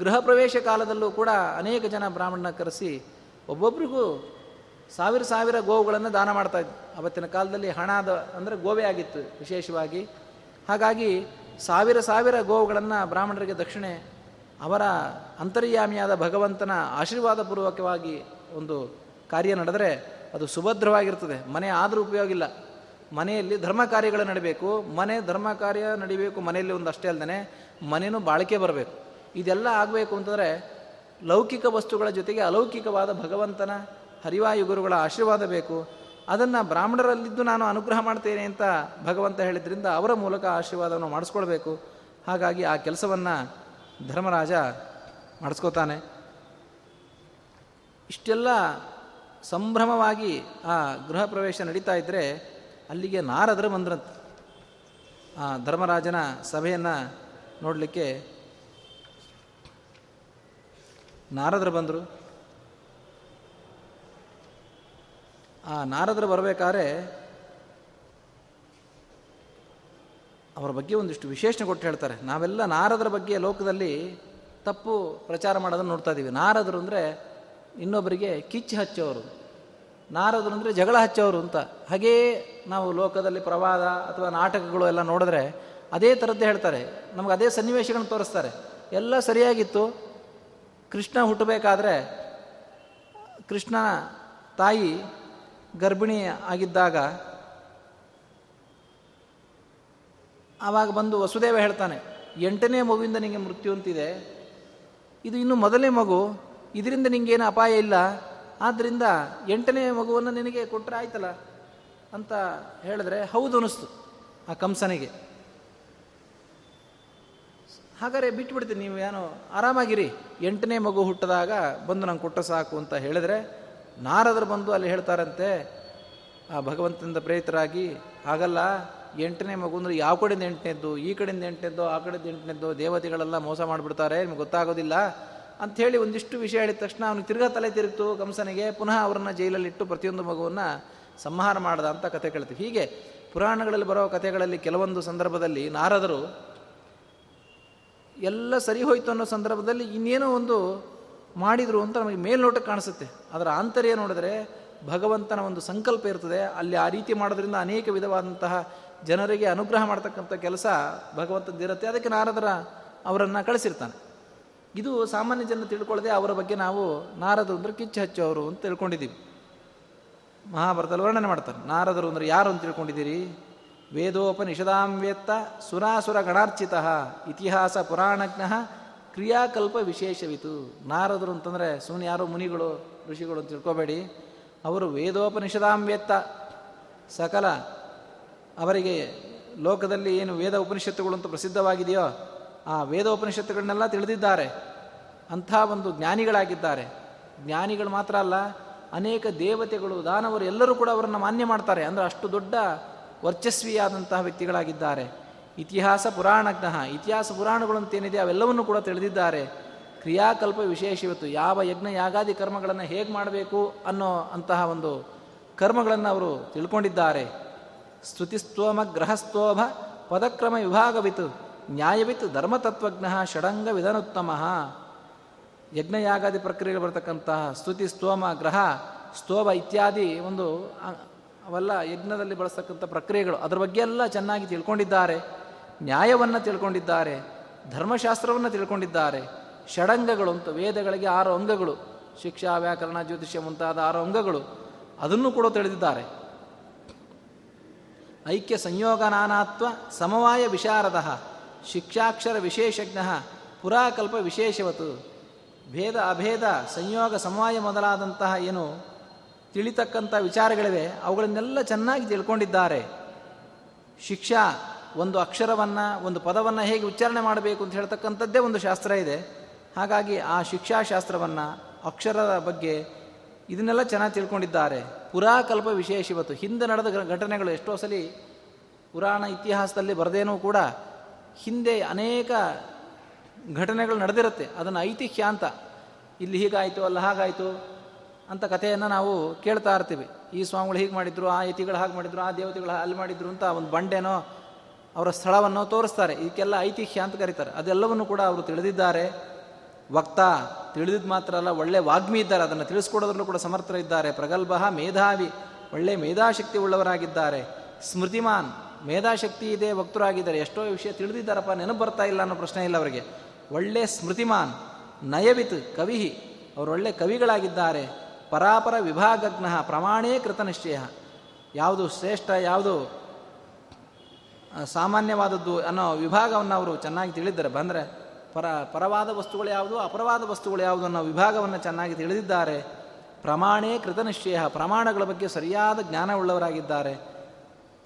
ಗೃಹ ಪ್ರವೇಶ ಕಾಲದಲ್ಲೂ ಕೂಡ ಅನೇಕ ಜನ ಬ್ರಾಹ್ಮಣನ ಕರೆಸಿ ಒಬ್ಬೊಬ್ಬರಿಗೂ 1,000 ಗೋವುಗಳನ್ನು ದಾನ ಮಾಡ್ತಾ ಇದ್ದರು. ಅವತ್ತಿನ ಕಾಲದಲ್ಲಿ ಹಣ ಅಂದರೆ ಗೋವೆ ಆಗಿತ್ತು ವಿಶೇಷವಾಗಿ. ಹಾಗಾಗಿ 1,000 ಗೋವುಗಳನ್ನು ಬ್ರಾಹ್ಮಣರಿಗೆ ದಕ್ಷಿಣೆ, ಅವರ ಅಂತರ್ಯಾಮಿಯಾದ ಭಗವಂತನ ಆಶೀರ್ವಾದ ಪೂರ್ವಕವಾಗಿ ಒಂದು ಕಾರ್ಯ ನಡೆದರೆ ಅದು ಸುಭದ್ರವಾಗಿರ್ತದೆ. ಮನೆ ಆದರೂ ಉಪಯೋಗ ಇಲ್ಲ, ಮನೆಯಲ್ಲಿ ಧರ್ಮ ಕಾರ್ಯಗಳು ನಡೀಬೇಕು. ಧರ್ಮ ಕಾರ್ಯ ನಡೀಬೇಕು ಮನೆಯಲ್ಲಿ ಒಂದು, ಅಷ್ಟೇ ಅಲ್ಲದೆ ಮನೇನೂ ಬಾಳಿಕೆ ಬರಬೇಕು. ಇದೆಲ್ಲ ಆಗಬೇಕು ಅಂತಂದರೆ ಲೌಕಿಕ ವಸ್ತುಗಳ ಜೊತೆಗೆ ಅಲೌಕಿಕವಾದ ಭಗವಂತನ ಹರಿವಾಯುಗುರುಗಳ ಆಶೀರ್ವಾದ ಬೇಕು. ಅದನ್ನು ಬ್ರಾಹ್ಮಣರಲ್ಲಿದ್ದು ನಾನು ಅನುಗ್ರಹ ಮಾಡ್ತೇನೆ ಅಂತ ಭಗವಂತ ಹೇಳಿದ್ರಿಂದ ಅವರ ಮೂಲಕ ಆಶೀರ್ವಾದವನ್ನು ಮಾಡಿಸ್ಕೊಳ್ಬೇಕು. ಹಾಗಾಗಿ ಆ ಕೆಲಸವನ್ನು ಧರ್ಮರಾಜ ಮಾಡಿಸ್ಕೋತಾನೆ. ಇಷ್ಟೆಲ್ಲ ಸಂಭ್ರಮವಾಗಿ ಆ ಗೃಹ ಪ್ರವೇಶ ನಡೀತಾ ಇದ್ದರೆ ಅಲ್ಲಿಗೆ ನಾರದರು ಬಂದ್ರಂತೆ ಆ ಧರ್ಮರಾಜನ ಸಭೆಯನ್ನು ನೋಡಲಿಕ್ಕೆ. ನಾರದರು ಬಂದರು. ಆ ನಾರದರು ಬರಬೇಕಾದ್ರೆ ಅವರ ಬಗ್ಗೆ ಒಂದಿಷ್ಟು ವಿಶೇಷಣೆ ಕೊಟ್ಟು ಹೇಳ್ತಾರೆ. ನಾವೆಲ್ಲ ನಾರದರ ಬಗ್ಗೆ ಲೋಕದಲ್ಲಿ ತಪ್ಪು ಪ್ರಚಾರ ಮಾಡೋದನ್ನು ನೋಡ್ತಾ ಇದ್ದೀವಿ. ನಾರದರು ಅಂದರೆ ಇನ್ನೊಬ್ಬರಿಗೆ ಕಿಚ್ಚು ಹಚ್ಚೋರು, ನಾರದರು ಅಂದರೆ ಜಗಳ ಹಚ್ಚೋರು ಅಂತ. ಹಾಗೆಯೇ ನಾವು ಲೋಕದಲ್ಲಿ ಪ್ರವಾದ ಅಥವಾ ನಾಟಕಗಳು ಎಲ್ಲ ನೋಡಿದ್ರೆ ಅದೇ ಥರದ್ದೇ ಹೇಳ್ತಾರೆ, ನಮಗೆ ಅದೇ ಸನ್ನಿವೇಶಗಳನ್ನು ತೋರಿಸ್ತಾರೆ. ಎಲ್ಲ ಸರಿಯಾಗಿತ್ತು. ಕೃಷ್ಣ ಹುಟ್ಟಬೇಕಾದ್ರೆ ಕೃಷ್ಣನ ತಾಯಿ ಗರ್ಭಿಣಿ ಆಗಿದ್ದಾಗ ಆವಾಗ ಬಂದು ವಸುದೇವ ಹೇಳ್ತಾನೆ, 8ನೇ ಮಗುವಿಂದ ನಿನಗೆ ಮೃತ್ಯು ಅಂತಿದೆ, ಇದು ಇನ್ನು ಮೊದಲನೇ ಮಗು, ಇದರಿಂದ ನಿಂಗೇನು ಅಪಾಯ ಇಲ್ಲ, ಆದ್ದರಿಂದ 8ನೇ ಮಗುವನ್ನು ನಿನಗೆ ಕೊಟ್ಟರೆ ಆಯ್ತಲ್ಲ ಅಂತ ಹೇಳಿದ್ರೆ ಹೌದು ಅನ್ನಿಸ್ತು ಆ ಕಂಸನಿಗೆ. ಹಾಗಾದ್ರೆ ಬಿಟ್ಬಿಡ್ತೀನಿ, ನೀವು ಏನೋ ಆರಾಮಾಗಿರಿ, 8ನೇ ಮಗು ಹುಟ್ಟಿದಾಗ ಬಂದು ನಂಗೆ ಕೊಟ್ಟ ಸಾಕು ಅಂತ ಹೇಳಿದ್ರೆ, ನಾರದರು ಬಂದು ಅಲ್ಲಿ ಹೇಳ್ತಾರಂತೆ ಆ ಭಗವಂತನಿಂದ ಪ್ರೇರಿತರಾಗಿ, ಹಾಗಲ್ಲ, 8ನೇ ಮಗು ಅಂದರೆ ಯಾವ ಕಡೆಯಿಂದ 8ನೇದ್ದು, ಈ ಕಡೆಯಿಂದ 8ನೇದ್ದು, ಆ ಕಡೆಯಿಂದ 8ನೇದ್ದು, ದೇವತೆಗಳೆಲ್ಲ ಮೋಸ ಮಾಡಿಬಿಡ್ತಾರೆ, ನಿಮ್ಗೆ ಗೊತ್ತಾಗೋದಿಲ್ಲ ಅಂಥೇಳಿ ಒಂದಿಷ್ಟು ವಿಷಯ ಹೇಳಿದ ತಕ್ಷಣ ಅವನಿಗೆ ತಿರ್ಗಾ ತಲೆ ತಿರುಗಿತು ಕಂಸನಿಗೆ. ಪುನಃ ಅವರನ್ನು ಜೈಲಲ್ಲಿಟ್ಟು ಪ್ರತಿಯೊಂದು ಮಗುವನ್ನು ಸಂಹಾರ ಮಾಡ್ದ ಅಂತ ಕತೆ ಕೇಳ್ತೀವಿ. ಹೀಗೆ ಪುರಾಣಗಳಲ್ಲಿ ಬರೋ ಕಥೆಗಳಲ್ಲಿ ಕೆಲವೊಂದು ಸಂದರ್ಭದಲ್ಲಿ ನಾರದರು ಎಲ್ಲ ಸರಿ ಹೋಯಿತು ಅನ್ನೋ ಸಂದರ್ಭದಲ್ಲಿ ಇನ್ನೇನೋ ಒಂದು ಮಾಡಿದರು ಅಂತ ನಮಗೆ ಮೇಲ್ನೋಟಕ್ಕೆ ಕಾಣಿಸುತ್ತೆ. ಅದರ ಆಂತರ್ಯ ನೋಡಿದ್ರೆ ಭಗವಂತನ ಒಂದು ಸಂಕಲ್ಪ ಇರ್ತದೆ. ಅಲ್ಲಿ ಆ ರೀತಿ ಮಾಡೋದ್ರಿಂದ ಅನೇಕ ವಿಧವಾದಂತಹ ಜನರಿಗೆ ಅನುಗ್ರಹ ಮಾಡ್ತಕ್ಕಂಥ ಕೆಲಸ ಭಗವಂತದ್ದಿರುತ್ತೆ. ಅದಕ್ಕೆ ನಾರದರ ಅವರನ್ನು ಕಳಿಸಿರ್ತಾನೆ. ಇದು ಸಾಮಾನ್ಯ ಜನ ತಿಳ್ಕೊಳ್ಳದೆ ಅವರ ಬಗ್ಗೆ ನಾವು ನಾರದರು ಅಂದರೆ ಕಿಚ್ಚು ಹಚ್ಚೋರು ಅಂತ ತಿಳ್ಕೊಂಡಿದ್ದೀವಿ. ಮಹಾಭಾರತದಲ್ಲಿ ವರ್ಣನೆ ಮಾಡ್ತಾರೆ, ನಾರದರು ಅಂದರೆ ಯಾರು ಅಂತ ತಿಳ್ಕೊಂಡಿದ್ದೀರಿ? ವೇದೋಪನಿಷದಾಂ ವೇತ್ತ ಸುರಾಸುರ ಗಣಾರ್ಚಿತಃ ಇತಿಹಾಸ ಪುರಾಣಜ್ಞಃ ಕ್ರಿಯಾಕಲ್ಪ ವಿಶೇಷವಿತು. ನಾರದರು ಅಂತಂದರೆ ಸುಮ್ಮನೆ ಯಾರೋ ಮುನಿಗಳು ಋಷಿಗಳು ಅಂತ ತಿಳ್ಕೊಬೇಡಿ. ಅವರು ವೇದೋಪನಿಷದಾಂ ವೇತ್ತ, ಸಕಲ ಅವರಿಗೆ ಲೋಕದಲ್ಲಿ ಏನು ವೇದ ಉಪನಿಷತ್ತುಗಳು ಅಂತ ಪ್ರಸಿದ್ಧವಾಗಿದೆಯೋ ಆ ವೇದೋಪನಿಷತ್ತುಗಳನ್ನೆಲ್ಲ ತಿಳಿದಿದ್ದಾರೆ. ಅಂಥ ಒಂದು ಜ್ಞಾನಿಗಳಾಗಿದ್ದಾರೆ. ಜ್ಞಾನಿಗಳು ಮಾತ್ರ ಅಲ್ಲ, ಅನೇಕ ದೇವತೆಗಳು ದಾನವರು ಎಲ್ಲರೂ ಕೂಡ ಅವರನ್ನು ಮಾನ್ಯ ಮಾಡ್ತಾರೆ. ಅಂದರೆ ಅಷ್ಟು ದೊಡ್ಡ ವರ್ಚಸ್ವಿಯಾದಂತಹ ವ್ಯಕ್ತಿಗಳಾಗಿದ್ದಾರೆ. ಇತಿಹಾಸ ಪುರಾಣಜ್ಞಃ, ಇತಿಹಾಸ ಪುರಾಣಗಳಂತೇನಿದೆ ಅವೆಲ್ಲವನ್ನು ಕೂಡ ತಿಳಿದಿದ್ದಾರೆ. ಕ್ರಿಯಾಕಲ್ಪ ವಿಶೇಷವಿತ್ತು, ಯಾವ ಯಜ್ಞ ಯಾಗಾದಿ ಕರ್ಮಗಳನ್ನು ಹೇಗೆ ಮಾಡಬೇಕು ಅನ್ನೋ ಅಂತಹ ಒಂದು ಕರ್ಮಗಳನ್ನು ಅವರು ತಿಳ್ಕೊಂಡಿದ್ದಾರೆ. ಸ್ತುತಿಸ್ತೋಮ ಗ್ರಹಸ್ತೋಭ ಪದಕ್ರಮ ವಿಭಾಗವಿತ್ತು ನ್ಯಾಯವಿತ್ತು ಧರ್ಮತತ್ವಜ್ಞ ಷಡಂಗ ವಿಧನುತ್ತಮ. ಯಜ್ಞಯಾಗಾದಿ ಪ್ರಕ್ರಿಯೆಗೆ ಬರತಕ್ಕಂತಹ ಸ್ತುತಿ ಸ್ತೋಮ ಗ್ರಹ ಸ್ತೋಭ ಇತ್ಯಾದಿ ಒಂದು ಅವೆಲ್ಲ ಯಜ್ಞದಲ್ಲಿ ಬಳಸ್ತಕ್ಕಂಥ ಪ್ರಕ್ರಿಯೆಗಳು, ಅದರ ಬಗ್ಗೆ ಎಲ್ಲ ಚೆನ್ನಾಗಿ ತಿಳ್ಕೊಂಡಿದ್ದಾರೆ. ನ್ಯಾಯವನ್ನು ತಿಳ್ಕೊಂಡಿದ್ದಾರೆ, ಧರ್ಮಶಾಸ್ತ್ರವನ್ನು ತಿಳ್ಕೊಂಡಿದ್ದಾರೆ. ಷಡಂಗಗಳು ಅಂತ ವೇದಗಳಿಗೆ 6 ಅಂಗಗಳು, ಶಿಕ್ಷಾ ವ್ಯಾಕರಣ ಜ್ಯೋತಿಷ್ಯ ಮುಂತಾದ 6 ಅಂಗಗಳು, ಅದನ್ನು ಕೂಡ ತಿಳಿದಿದ್ದಾರೆ. ಐಕ್ಯ ಸಂಯೋಗ ನಾನಾತ್ವ ಸಮವಾಯ ವಿಶಾರದ ಶಿಕ್ಷಾಕ್ಷರ ವಿಶೇಷಜ್ಞ ಪುರಾಕಲ್ಪ ವಿಶೇಷವತ್ತು. ಭೇದ ಅಭೇದ ಸಂಯೋಗ ಸಮವಾಯ ಮೊದಲಾದಂತಹ ಏನು ತಿಳಿತಕ್ಕಂಥ ವಿಚಾರಗಳಿವೆ ಅವುಗಳನ್ನೆಲ್ಲ ಚೆನ್ನಾಗಿ ತಿಳ್ಕೊಂಡಿದ್ದಾರೆ. ಶಿಕ್ಷಾ, ಒಂದು ಅಕ್ಷರವನ್ನು ಒಂದು ಪದವನ್ನು ಹೇಗೆ ಉಚ್ಚಾರಣೆ ಮಾಡಬೇಕು ಅಂತ ಹೇಳ್ತಕ್ಕಂಥದ್ದೇ ಒಂದು ಶಾಸ್ತ್ರ ಇದೆ. ಹಾಗಾಗಿ ಆ ಶಿಕ್ಷಾಶಾಸ್ತ್ರವನ್ನು ಅಕ್ಷರದ ಬಗ್ಗೆ ಇದನ್ನೆಲ್ಲ ಚೆನ್ನಾಗಿ ತಿಳ್ಕೊಂಡಿದ್ದಾರೆ. ಪುರಾಕಲ್ಪ ವಿಶೇಷವತ್ತು, ಹಿಂದೆ ನಡೆದ ಘಟನೆಗಳು ಎಷ್ಟೋ ಸಲ ಪುರಾಣ ಇತಿಹಾಸದಲ್ಲಿ ಬರದೇನೂ ಕೂಡ ಹಿಂದೆ ಅನೇಕ ಘಟನೆಗಳು ನಡೆದಿರುತ್ತೆ. ಅದನ್ನು ಐತಿಹ್ಯ ಅಂತ, ಇಲ್ಲಿ ಹೀಗಾಯಿತು ಅಲ್ಲ ಹಾಗಾಯಿತು ಅಂತ ಕಥೆಯನ್ನು ನಾವು ಕೇಳ್ತಾ ಇರ್ತೀವಿ. ಈ ಸ್ವಾಮಿಗಳು ಹೀಗೆ ಮಾಡಿದ್ರು, ಆ ಯತಿಗಳು ಹಾಗೆ ಮಾಡಿದ್ರು, ಆ ದೇವತೆಗಳು ಅಲ್ಲಿ ಮಾಡಿದ್ರು ಅಂತ ಒಂದು ಬಂಡೆನೋ ಅವರ ಸ್ಥಳವನ್ನು ತೋರಿಸ್ತಾರೆ. ಇದಕ್ಕೆಲ್ಲ ಐತಿಹ್ಯ ಅಂತ ಕರೀತಾರೆ. ಅದೆಲ್ಲವನ್ನು ಕೂಡ ಅವರು ತಿಳಿದಿದ್ದಾರೆ. ವಕ್ತ, ತಿಳಿದಿದ್ ಮಾತ್ರ ಅಲ್ಲ, ಒಳ್ಳೆ ವಾಗ್ಮಿ ಇದ್ದಾರೆ, ಅದನ್ನು ತಿಳಿಸ್ಕೊಡೋದ್ರಲ್ಲೂ ಕೂಡ ಸಮರ್ಥರಿದ್ದಾರೆ. ಪ್ರಗಲ್ಭ, ಮೇಧಾವಿ, ಒಳ್ಳೆ ಮೇಧಾಶಕ್ತಿ ಉಳ್ಳವರಾಗಿದ್ದಾರೆ. ಸ್ಮೃತಿಮಾನ್, ಮೇಧಾಶಕ್ತಿ ಇದೆ, ವಕ್ತರಾಗಿದ್ದಾರೆ, ಎಷ್ಟೋ ವಿಷಯ ತಿಳಿದಿದ್ದಾರಪ್ಪ, ನೆನಪು ಬರ್ತಾ ಇಲ್ಲ ಅನ್ನೋ ಪ್ರಶ್ನೆ ಇಲ್ಲ ಅವರಿಗೆ, ಒಳ್ಳೆ ಸ್ಮೃತಿಮಾನ್. ನಯವಿತ್, ಕವಿ, ಅವರು ಒಳ್ಳೆ ಕವಿಗಳಾಗಿದ್ದಾರೆ. ಪರಾಪರ ವಿಭಾಗಜ್ಞ, ಪ್ರಮಾಣೇ ಕೃತನಿಶ್ಚಯ, ಯಾವುದು ಶ್ರೇಷ್ಠ ಯಾವುದು ಸಾಮಾನ್ಯವಾದದ್ದು ಅನ್ನೋ ವಿಭಾಗವನ್ನು ಅವರು ಚೆನ್ನಾಗಿ ತಿಳಿದಿದ್ದಾರೆ. ಬಂದರೆ ಪರವಾದ ವಸ್ತುಗಳು ಯಾವುದು, ಅಪರವಾದ ವಸ್ತುಗಳು ಯಾವುದು ಅನ್ನೋ ವಿಭಾಗವನ್ನು ಚೆನ್ನಾಗಿ ತಿಳಿದಿದ್ದಾರೆ. ಪ್ರಮಾಣೇ ಕೃತನಿಶ್ಚಯ, ಪ್ರಮಾಣಗಳ ಬಗ್ಗೆ ಸರಿಯಾದ ಜ್ಞಾನವುಳ್ಳವರಾಗಿದ್ದಾರೆ.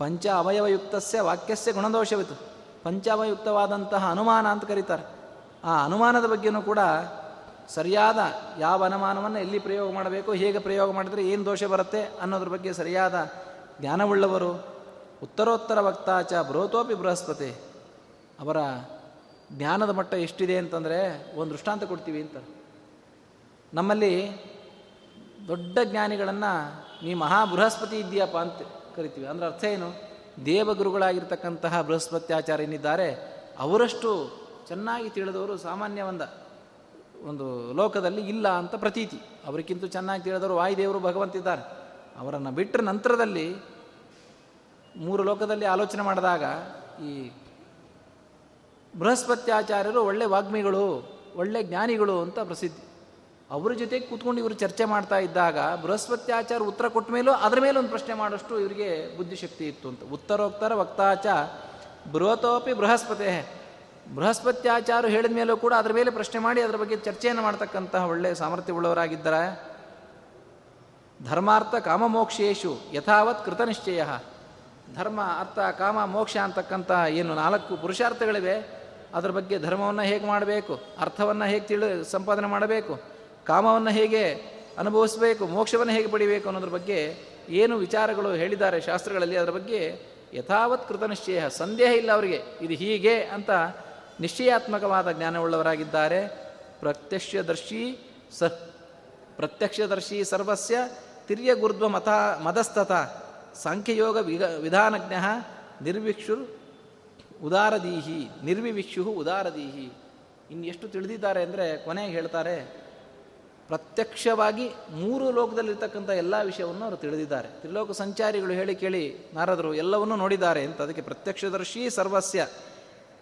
ಪಂಚ ಅವಯವಯುಕ್ತಸ್ಯ ವಾಕ್ಯಸ್ಯ ಗುಣದೋಷವಿತ್ತು, ಪಂಚಾವಯುಕ್ತವಾದಂತಹ ಅನುಮಾನ ಅಂತ ಕರೀತಾರೆ. ಆ ಅನುಮಾನದ ಬಗ್ಗೆಯೂ ಕೂಡ ಸರಿಯಾದ, ಯಾವ ಅನುಮಾನವನ್ನು ಎಲ್ಲಿ ಪ್ರಯೋಗ ಮಾಡಬೇಕು, ಹೇಗೆ ಪ್ರಯೋಗ ಮಾಡಿದರೆ ಏನು ದೋಷ ಬರುತ್ತೆ ಅನ್ನೋದ್ರ ಬಗ್ಗೆ ಸರಿಯಾದ ಜ್ಞಾನವುಳ್ಳವರು. ಉತ್ತರೋತ್ತರ ವಕ್ತಾಚ ಬೃಹತೋಪಿ ಬೃಹಸ್ಪತಿ, ಅವರ ಜ್ಞಾನದ ಮಟ್ಟ ಎಷ್ಟಿದೆ ಅಂತಂದರೆ ಒಂದು ದೃಷ್ಟಾಂತ ಕೊಡ್ತೀವಿ ಅಂತ. ನಮ್ಮಲ್ಲಿ ದೊಡ್ಡ ಜ್ಞಾನಿಗಳನ್ನು ನೀ ಮಹಾಬೃಹಸ್ಪತಿ ಇದೆಯಪ್ಪ ಅಂತ ಕರಿತೀವಿ. ಅಂದರೆ ಅರ್ಥ ಏನು? ದೇವಗುರುಗಳಾಗಿರ್ತಕ್ಕಂತಹ ಬೃಹಸ್ಪತ್ಯಾಚಾರ್ಯನಿದ್ದಾರೆ, ಅವರಷ್ಟು ಚೆನ್ನಾಗಿ ತಿಳಿದವರು ಸಾಮಾನ್ಯ ಒಂದು ಲೋಕದಲ್ಲಿ ಇಲ್ಲ ಅಂತ ಪ್ರತೀತಿ. ಅವರಿಗಿಂತ ಚೆನ್ನಾಗಿ ತಿಳಿದವರು ವಾಯುದೇವರು ಭಗವಂತಿದ್ದಾರೆ. ಅವರನ್ನು ಬಿಟ್ಟರೆ ನಂತರದಲ್ಲಿ ಮೂರು ಲೋಕದಲ್ಲಿ ಆಲೋಚನೆ ಮಾಡಿದಾಗ ಈ ಬೃಹಸ್ಪತ್ಯಾಚಾರ್ಯರು ಒಳ್ಳೆ ವಾಗ್ಮಿಗಳು, ಒಳ್ಳೆ ಜ್ಞಾನಿಗಳು ಅಂತ ಪ್ರಸಿದ್ಧಿ. ಅವ್ರ ಜೊತೆಗೆ ಕೂತ್ಕೊಂಡು ಇವರು ಚರ್ಚೆ ಮಾಡ್ತಾ ಇದ್ದಾಗ ಬೃಹಸ್ಪತ್ಯಾಚಾರ ಉತ್ತರ ಕೊಟ್ಟ ಮೇಲೂ ಅದರ ಮೇಲೆ ಒಂದು ಪ್ರಶ್ನೆ ಮಾಡೋಷ್ಟು ಇವರಿಗೆ ಬುದ್ಧಿಶಕ್ತಿ ಇತ್ತು ಅಂತ. ಉತ್ತರೋತ್ತರ ವಕ್ತಾಚ ಬೃಹತೋಪಿ ಬೃಹಸ್ಪತಿ. ಬೃಹಸ್ಪತ್ಯಾಚಾರ ಹೇಳಿದ ಮೇಲೂ ಕೂಡ ಅದರ ಮೇಲೆ ಪ್ರಶ್ನೆ ಮಾಡಿ ಅದರ ಬಗ್ಗೆ ಚರ್ಚೆಯನ್ನು ಮಾಡ್ತಕ್ಕಂತಹ ಒಳ್ಳೆಯ ಸಾಮರ್ಥ್ಯವುಳ್ಳವರಾಗಿದ್ದಾರೆ. ಧರ್ಮಾರ್ಥ ಕಾಮಮೋಕ್ಷೇಶು ಯಥಾವತ್ ಕೃತನಿಶ್ಚಯ. ಧರ್ಮ, ಅರ್ಥ, ಕಾಮ, ಮೋಕ್ಷ ಅಂತಕ್ಕಂತಹ ಏನು 4 ಪುರುಷಾರ್ಥಗಳಿವೆ, ಅದರ ಬಗ್ಗೆ ಧರ್ಮವನ್ನು ಹೇಗೆ ಮಾಡಬೇಕು, ಅರ್ಥವನ್ನು ಹೇಗೆ ಸಂಪಾದನೆ ಮಾಡಬೇಕು, ಕಾಮವನ್ನು ಹೇಗೆ ಅನುಭವಿಸಬೇಕು, ಮೋಕ್ಷವನ್ನು ಹೇಗೆ ಪಡಿಬೇಕು ಅನ್ನೋದ್ರ ಬಗ್ಗೆ ಏನು ವಿಚಾರಗಳು ಹೇಳಿದ್ದಾರೆ ಶಾಸ್ತ್ರಗಳಲ್ಲಿ, ಅದರ ಬಗ್ಗೆ ಯಥಾವತ್ ಕೃತನಿಶ್ಚಯ, ಸಂದೇಹ ಇಲ್ಲ ಅವರಿಗೆ, ಇದು ಹೀಗೆ ಅಂತ ನಿಶ್ಚಯಾತ್ಮಕವಾದ ಜ್ಞಾನವುಳ್ಳವರಾಗಿದ್ದಾರೆ. ಪ್ರತ್ಯಕ್ಷದರ್ಶಿ ಪ್ರತ್ಯಕ್ಷದರ್ಶಿ ಸರ್ವಸ್ಯ ತಿರ್ಯಗುರ್ಧ್ವ ಮದಸ್ತತ ಸಾಂಖ್ಯಯೋಗ ವಿಧಾನಜ್ಞ ನಿರ್ವಿಕ್ಷುರ್ ಉದಾರದೀಹಿ ನಿರ್ವಿವಿಕ್ಷು ಉದಾರದೀಹಿ. ಇನ್ನು ಎಷ್ಟು ತಿಳಿದಿದ್ದಾರೆ ಅಂದರೆ ಕೊನೆಗೆ ಹೇಳ್ತಾರೆ, ಪ್ರತ್ಯಕ್ಷವಾಗಿ 3 ಲೋಕದಲ್ಲಿರ್ತಕ್ಕಂಥ ಎಲ್ಲ ವಿಷಯವನ್ನು ಅವರು ತಿಳಿದಿದ್ದಾರೆ. ತ್ರಿಲೋಕ ಸಂಚಾರಿಗಳು ಹೇಳಿ ಕೇಳಿ ನಾರದರು ಎಲ್ಲವನ್ನೂ ನೋಡಿದ್ದಾರೆ ಅಂತ. ಅದಕ್ಕೆ ಪ್ರತ್ಯಕ್ಷದರ್ಶಿ ಸರ್ವಸ್ಯ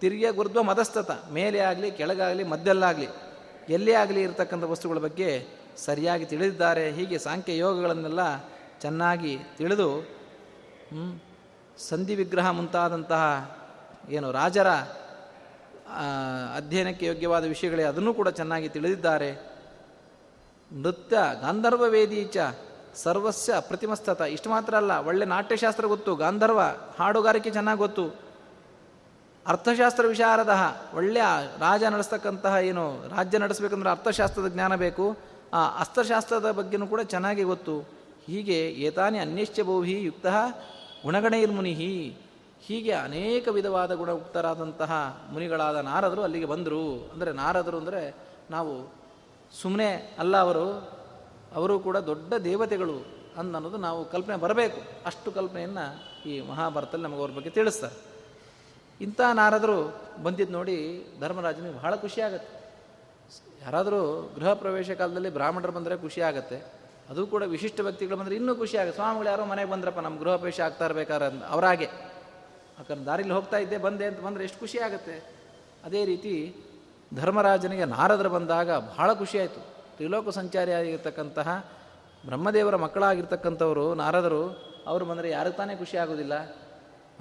ತಿರ್ಯಗುರ್ಧ್ವ ಮದಸ್ತತ, ಮೇಲೆ ಆಗಲಿ ಕೆಳಗಾಗಲಿ ಮಧ್ಯಲ್ಲಾಗಲಿ ಎಲ್ಲೇ ಆಗಲಿ ಇರತಕ್ಕಂಥ ವಸ್ತುಗಳ ಬಗ್ಗೆ ಸರಿಯಾಗಿ ತಿಳಿದಿದ್ದಾರೆ. ಹೀಗೆ ಸಾಂಖ್ಯ ಯೋಗಗಳನ್ನೆಲ್ಲ ಚೆನ್ನಾಗಿ ತಿಳಿದು ಸಂಧಿ ವಿಗ್ರಹ ಮುಂತಾದಂತಹ ಏನು ರಾಜರ ಅಧ್ಯಯನಕ್ಕೆ ಯೋಗ್ಯವಾದ ವಿಷಯಗಳೇ ಅದನ್ನು ಕೂಡ ಚೆನ್ನಾಗಿ ತಿಳಿದಿದ್ದಾರೆ. ನೃತ್ಯ ಗಾಂಧರ್ವ ವೇದೀಚ ಸರ್ವಸ್ಯ ಅಪ್ರತಿಮಸ್ತತ. ಇಷ್ಟು ಮಾತ್ರ ಅಲ್ಲ, ಒಳ್ಳೆ ನಾಟ್ಯಶಾಸ್ತ್ರ ಗೊತ್ತು, ಗಾಂಧರ್ವ ಹಾಡುಗಾರಿಕೆ ಚೆನ್ನಾಗಿ ಗೊತ್ತು, ಅರ್ಥಶಾಸ್ತ್ರ ವಿಶಾರದ ಒಳ್ಳೆಯ ರಾಜ ನಡೆಸ್ತಕ್ಕಂತಹ ಏನು ರಾಜ್ಯ ನಡೆಸಬೇಕಂದ್ರೆ ಅರ್ಥಶಾಸ್ತ್ರದ ಜ್ಞಾನ ಬೇಕು, ಆ ಅಸ್ತ್ರಶಾಸ್ತ್ರದ ಬಗ್ಗೆಯೂ ಕೂಡ ಚೆನ್ನಾಗಿ ಗೊತ್ತು. ಹೀಗೆ ಏತಾನಿ ಅನ್ಯಶ್ಚ ಬಹುಹಿ ಯುಕ್ತಃ ಗುಣಗಣೈರ್ಮುನಿಹಿ. ಹೀಗೆ ಅನೇಕ ವಿಧವಾದ ಗುಣಯುಕ್ತರಾದಂತಹ ಮುನಿಗಳಾದ ನಾರದರು ಅಲ್ಲಿಗೆ ಬಂದರು. ಅಂದರೆ ನಾರದರು ಅಂದರೆ ನಾವು ಸುಮ್ಮನೆ ಅಲ್ಲ, ಅವರು ಕೂಡ ದೊಡ್ಡ ದೇವತೆಗಳು ಅನ್ನೋದು ನಾವು ಕಲ್ಪನೆ ಬರಬೇಕು. ಅಷ್ಟು ಕಲ್ಪನೆಯನ್ನು ಈ ಮಹಾಭಾರತದಲ್ಲಿ ನಮಗೆ ಅವ್ರ ಬಗ್ಗೆ ತಿಳಿಸ್ತಾರೆ. ಇಂಥ ನಾರದರು ಬಂದಿದ್ದು ನೋಡಿ ಧರ್ಮರಾಜನಿಗೆ ಬಹಳ ಖುಷಿಯಾಗತ್ತೆ. ಯಾರಾದರೂ ಗೃಹ ಪ್ರವೇಶ ಕಾಲದಲ್ಲಿ ಬ್ರಾಹ್ಮಣರು ಬಂದರೆ ಖುಷಿಯಾಗತ್ತೆ, ಅದು ಕೂಡ ವಿಶಿಷ್ಟ ವ್ಯಕ್ತಿಗಳು ಬಂದರೆ ಇನ್ನೂ ಖುಷಿಯಾಗುತ್ತೆ. ಸ್ವಾಮಿಗಳು ಯಾರೋ ಮನೆಗೆ ಬಂದ್ರಪ್ಪ, ನಮ್ಮ ಗೃಹ ಪ್ರವೇಶ ಆಗ್ತಾ ಇರಬೇಕಾದ್ರೆ ಅವರಾಗೆ, ಯಾಕಂದ್ರೆ ದಾರಿಲಿ ಹೋಗ್ತಾ ಇದ್ದೆ ಬಂದೆ ಅಂತ ಬಂದರೆ ಎಷ್ಟು ಖುಷಿಯಾಗುತ್ತೆ. ಅದೇ ರೀತಿ ಧರ್ಮರಾಜನಿಗೆ ನಾರದರು ಬಂದಾಗ ಬಹಳ ಖುಷಿಯಾಯಿತು. ತ್ರಿಲೋಕ ಸಂಚಾರಿಯಾಗಿರ್ತಕ್ಕಂತಹ ಬ್ರಹ್ಮದೇವರ ಮಕ್ಕಳಾಗಿರ್ತಕ್ಕಂಥವರು ನಾರದರು, ಅವರು ಬಂದರೆ ಯಾರು ತಾನೇ ಖುಷಿ ಆಗೋದಿಲ್ಲ,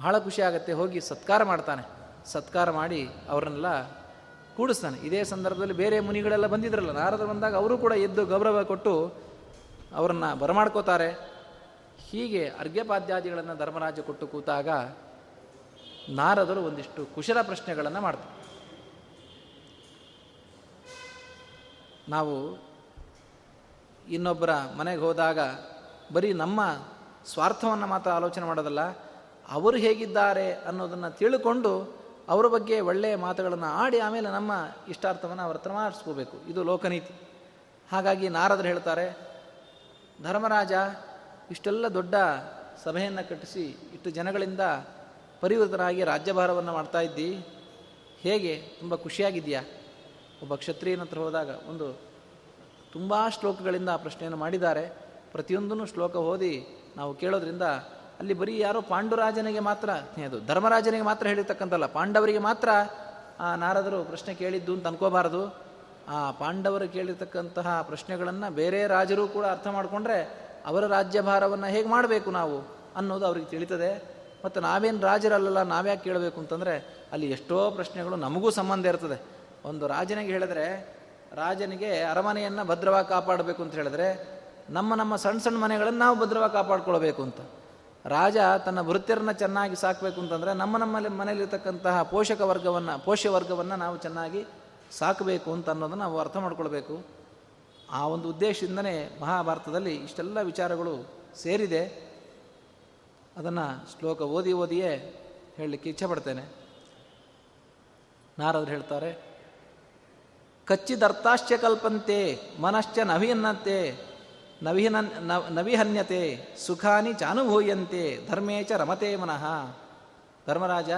ಬಹಳ ಖುಷಿ ಆಗುತ್ತೆ. ಹೋಗಿ ಸತ್ಕಾರ ಮಾಡ್ತಾನೆ, ಸತ್ಕಾರ ಮಾಡಿ ಅವರನ್ನೆಲ್ಲ ಕೂಡಿಸ್ತಾನೆ. ಇದೇ ಸಂದರ್ಭದಲ್ಲಿ ಬೇರೆ ಮುನಿಗಳೆಲ್ಲ ಬಂದಿದ್ರಲ್ಲ, ನಾರದರು ಬಂದಾಗ ಅವರು ಕೂಡ ಎದ್ದು ಗೌರವ ಕೊಟ್ಟು ಅವರನ್ನು ಬರಮಾಡ್ಕೋತಾರೆ. ಹೀಗೆ ಅರ್ಘ್ಯಪಾದ್ಯಾದಿಗಳನ್ನು ಧರ್ಮರಾಜ ಕೊಟ್ಟು ಕೂತಾಗ ನಾರದರು ಒಂದಿಷ್ಟು ಕುಶಲ ಪ್ರಶ್ನೆಗಳನ್ನು ಮಾಡ್ತಾರೆ. ನಾವು ಇನ್ನೊಬ್ಬರ ಮನೆಗೆ ಹೋದಾಗ ಬರೀ ನಮ್ಮ ಸ್ವಾರ್ಥವನ್ನು ಮಾತ್ರ ಆಲೋಚನೆ ಮಾಡೋದಲ್ಲ, ಅವರು ಹೇಗಿದ್ದಾರೆ ಅನ್ನೋದನ್ನು ತಿಳ್ಕೊಂಡು ಅವರ ಬಗ್ಗೆ ಒಳ್ಳೆಯ ಮಾತುಗಳನ್ನು ಆಡಿ ಆಮೇಲೆ ನಮ್ಮ ಇಷ್ಟಾರ್ಥವನ್ನು ಅವರ ಹತ್ರ ಮಾಡಿಸ್ಕೋಬೇಕು. ಇದು ಲೋಕನೀತಿ. ಹಾಗಾಗಿ ನಾರದರು ಹೇಳ್ತಾರೆ, ಧರ್ಮರಾಜ ಇಷ್ಟೆಲ್ಲ ದೊಡ್ಡ ಸಭೆಯನ್ನು ಕಟ್ಟಿಸಿ ಇಷ್ಟು ಜನಗಳಿಂದ ಪರಿವೃತರಾಗಿ ರಾಜ್ಯಭಾರವನ್ನು ಮಾಡ್ತಾ ಇದ್ದಿ, ಹೇಗೆ, ತುಂಬ ಖುಷಿಯಾಗಿದೆಯಾ? ಒಬ್ಬ ಕ್ಷತ್ರಿಯನ ಹತ್ರ ಹೋದಾಗ ಒಂದು ತುಂಬ ಶ್ಲೋಕಗಳಿಂದ ಆ ಪ್ರಶ್ನೆಯನ್ನು ಮಾಡಿದ್ದಾರೆ. ಪ್ರತಿಯೊಂದನ್ನು ಶ್ಲೋಕ ಓದಿ ನಾವು ಕೇಳೋದ್ರಿಂದ ಅಲ್ಲಿ ಬರೀ ಯಾರೋ ಪಾಂಡುರಾಜನಿಗೆ ಮಾತ್ರ, ಅದು ಧರ್ಮರಾಜನಿಗೆ ಮಾತ್ರ ಹೇಳಿರ್ತಕ್ಕಂಥಲ್ಲ, ಪಾಂಡವರಿಗೆ ಮಾತ್ರ ಆ ನಾರದರು ಪ್ರಶ್ನೆ ಕೇಳಿದ್ದು ಅಂತ ಅನ್ಕೋಬಾರದು. ಆ ಪಾಂಡವರು ಕೇಳಿರ್ತಕ್ಕಂತಹ ಪ್ರಶ್ನೆಗಳನ್ನು ಬೇರೆ ರಾಜರು ಕೂಡ ಅರ್ಥ ಮಾಡಿಕೊಂಡ್ರೆ ಅವರ ರಾಜ್ಯಭಾರವನ್ನು ಹೇಗೆ ಮಾಡಬೇಕು ನಾವು ಅನ್ನೋದು ಅವ್ರಿಗೆ ತಿಳಿತದೆ. ಮತ್ತು ನಾವೇನು ರಾಜರಲ್ಲ, ನಾವ್ಯಾಕೆ ಕೇಳಬೇಕು ಅಂತಂದರೆ ಅಲ್ಲಿ ಎಷ್ಟೋ ಪ್ರಶ್ನೆಗಳು ನಮಗೂ ಸಂಬಂಧ ಇರ್ತದೆ. ಒಂದು ರಾಜನಿಗೆ ಹೇಳಿದ್ರೆ, ರಾಜನಿಗೆ ಅರಮನೆಯನ್ನು ಭದ್ರವಾಗಿ ಕಾಪಾಡಬೇಕು ಅಂತ ಹೇಳಿದ್ರೆ ನಮ್ಮ ಸಣ್ಣ ಮನೆಗಳನ್ನು ನಾವು ಭದ್ರವಾಗಿ ಕಾಪಾಡ್ಕೊಳ್ಬೇಕು ಅಂತ. ರಾಜ ತನ್ನ ವೃತ್ತಿಯರನ್ನು ಚೆನ್ನಾಗಿ ಸಾಕಬೇಕು ಅಂತಂದರೆ ನಮ್ಮ ಮನೆಯಲ್ಲಿರ್ತಕ್ಕಂತಹ ಪೋಷ್ಯವರ್ಗವನ್ನು ನಾವು ಚೆನ್ನಾಗಿ ಸಾಕಬೇಕು ಅಂತ ಅನ್ನೋದನ್ನು ನಾವು ಅರ್ಥ ಮಾಡ್ಕೊಳ್ಬೇಕು. ಆ ಒಂದು ಉದ್ದೇಶದಿಂದನೇ ಮಹಾಭಾರತದಲ್ಲಿ ಇಷ್ಟೆಲ್ಲ ವಿಚಾರಗಳು ಸೇರಿದೆ. ಅದನ್ನು ಶ್ಲೋಕ ಓದಿಯೇ ಹೇಳಲಿಕ್ಕೆ ಇಚ್ಛೆ ಪಡ್ತೇನೆ. ನಾರದರು ಹೇಳ್ತಾರೆ, ಕಚ್ಚಿದರ್ಥಾಶ್ಚ ಕಲ್ಪಂತೆ ಮನಶ್ಚ ನವಿಹನ್ಯತೆ ಸುಖಾನಿ ಚಾನುಭೂಯಂತೆ ಧರ್ಮೇ ಚ ರಮತೆ ಮನಃ. ಧರ್ಮರಾಜ,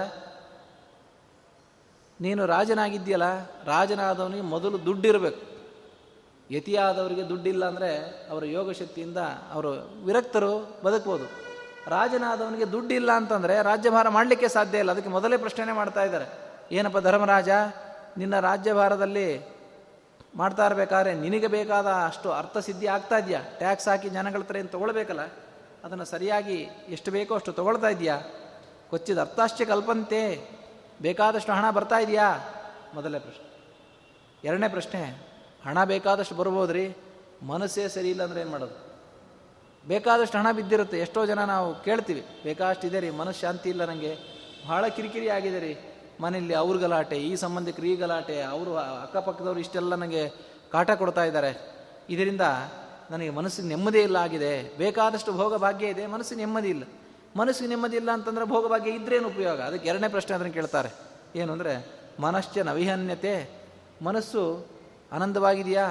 ನೀನು ರಾಜನಾಗಿದ್ದೀಯಲ್ಲ, ರಾಜನಾದವನಿಗೆ ಮೊದಲು ದುಡ್ಡಿರಬೇಕು. ಯತಿಯಾದವರಿಗೆ ದುಡ್ಡಿಲ್ಲ ಅಂದರೆ ಅವರ ಯೋಗಶಕ್ತಿಯಿಂದ ಅವರು ವಿರಕ್ತರು, ಬದುಕ್ಬೋದು. ರಾಜನಾದವನಿಗೆ ದುಡ್ಡಿಲ್ಲ ಅಂತಂದರೆ ರಾಜ್ಯಭಾರ ಮಾಡಲಿಕ್ಕೆ ಸಾಧ್ಯ ಇಲ್ಲ. ಅದಕ್ಕೆ ಮೊದಲೇ ಪ್ರಶ್ನೆ ಮಾಡ್ತಾ ಇದ್ದಾರೆ, ಏನಪ್ಪ ಧರ್ಮರಾಜ, ನಿನ್ನ ರಾಜ್ಯಭಾರದಲ್ಲಿ ಮಾಡ್ತಾ ಇರಬೇಕಾದ್ರೆ ನಿನಗೆ ಬೇಕಾದ ಅಷ್ಟು ಅರ್ಥಸಿದ್ಧಿ ಆಗ್ತಾ ಇದೆಯಾ? ಟ್ಯಾಕ್ಸ್ ಹಾಕಿ ಜನಗಳ ಹತ್ರ ಏನು ತೊಗೊಳ್ಬೇಕಲ್ಲ, ಅದನ್ನು ಸರಿಯಾಗಿ ಎಷ್ಟು ಬೇಕೋ ಅಷ್ಟು ತೊಗೊಳ್ತಾ ಇದೆಯಾ? ಕೊಚ್ಚಿದ ಅರ್ಥಾಶ್ಚ ಕಲ್ಪಂತೆ, ಬೇಕಾದಷ್ಟು ಹಣ ಬರ್ತಾ ಇದೆಯಾ? ಮೊದಲನೇ ಪ್ರಶ್ನೆ. ಎರಡನೇ ಪ್ರಶ್ನೆ, ಹಣ ಬೇಕಾದಷ್ಟು ಬರ್ಬೋದು ರೀ, ಮನಸ್ಸೇ ಸರಿ ಇಲ್ಲ ಅಂದರೆ ಏನು ಮಾಡೋದು? ಬೇಕಾದಷ್ಟು ಹಣ ಬಿದ್ದಿರುತ್ತೆ, ಎಷ್ಟೋ ಜನ ನಾವು ಕೇಳ್ತೀವಿ, ಬೇಕಾದಷ್ಟು ಇದೆ ರೀ, ಮನಸ್ಸು ಶಾಂತಿ ಇಲ್ಲ, ನನಗೆ ಭಾಳ ಕಿರಿಕಿರಿ ಆಗಿದೆ ರೀ, ಮನೆಯಲ್ಲಿ ಅವ್ರ ಗಲಾಟೆ, ಈ ಸಂಬಂಧಿಕರು ಈ ಗಲಾಟೆ, ಅವರು ಅಕ್ಕಪಕ್ಕದವ್ರು ಇಷ್ಟೆಲ್ಲ ನನಗೆ ಕಾಟ ಕೊಡ್ತಾ ಇದ್ದಾರೆ, ಇದರಿಂದ ನನಗೆ ಮನಸ್ಸಿಗೆ ನೆಮ್ಮದಿ ಇಲ್ಲ ಆಗಿದೆ. ಬೇಕಾದಷ್ಟು ಭೋಗಭಾಗ್ಯ ಇದೆ, ಮನಸ್ಸಿಗೆ ನೆಮ್ಮದಿ ಇಲ್ಲ. ಮನಸ್ಸಿಗೆ ನೆಮ್ಮದಿ ಇಲ್ಲ ಅಂತಂದರೆ ಭೋಗಭಾಗ್ಯ ಇದ್ರೇನು ಉಪಯೋಗ? ಅದಕ್ಕೆ ಎರಡನೇ ಪ್ರಶ್ನೆ ಅದನ್ನು ಕೇಳ್ತಾರೆ. ಏನು ಅಂದರೆ, ಮನಶ್ಚ ನವಿಹನ್ಯತೆ, ಮನಸ್ಸು ಆನಂದವಾಗಿದೆಯಾ?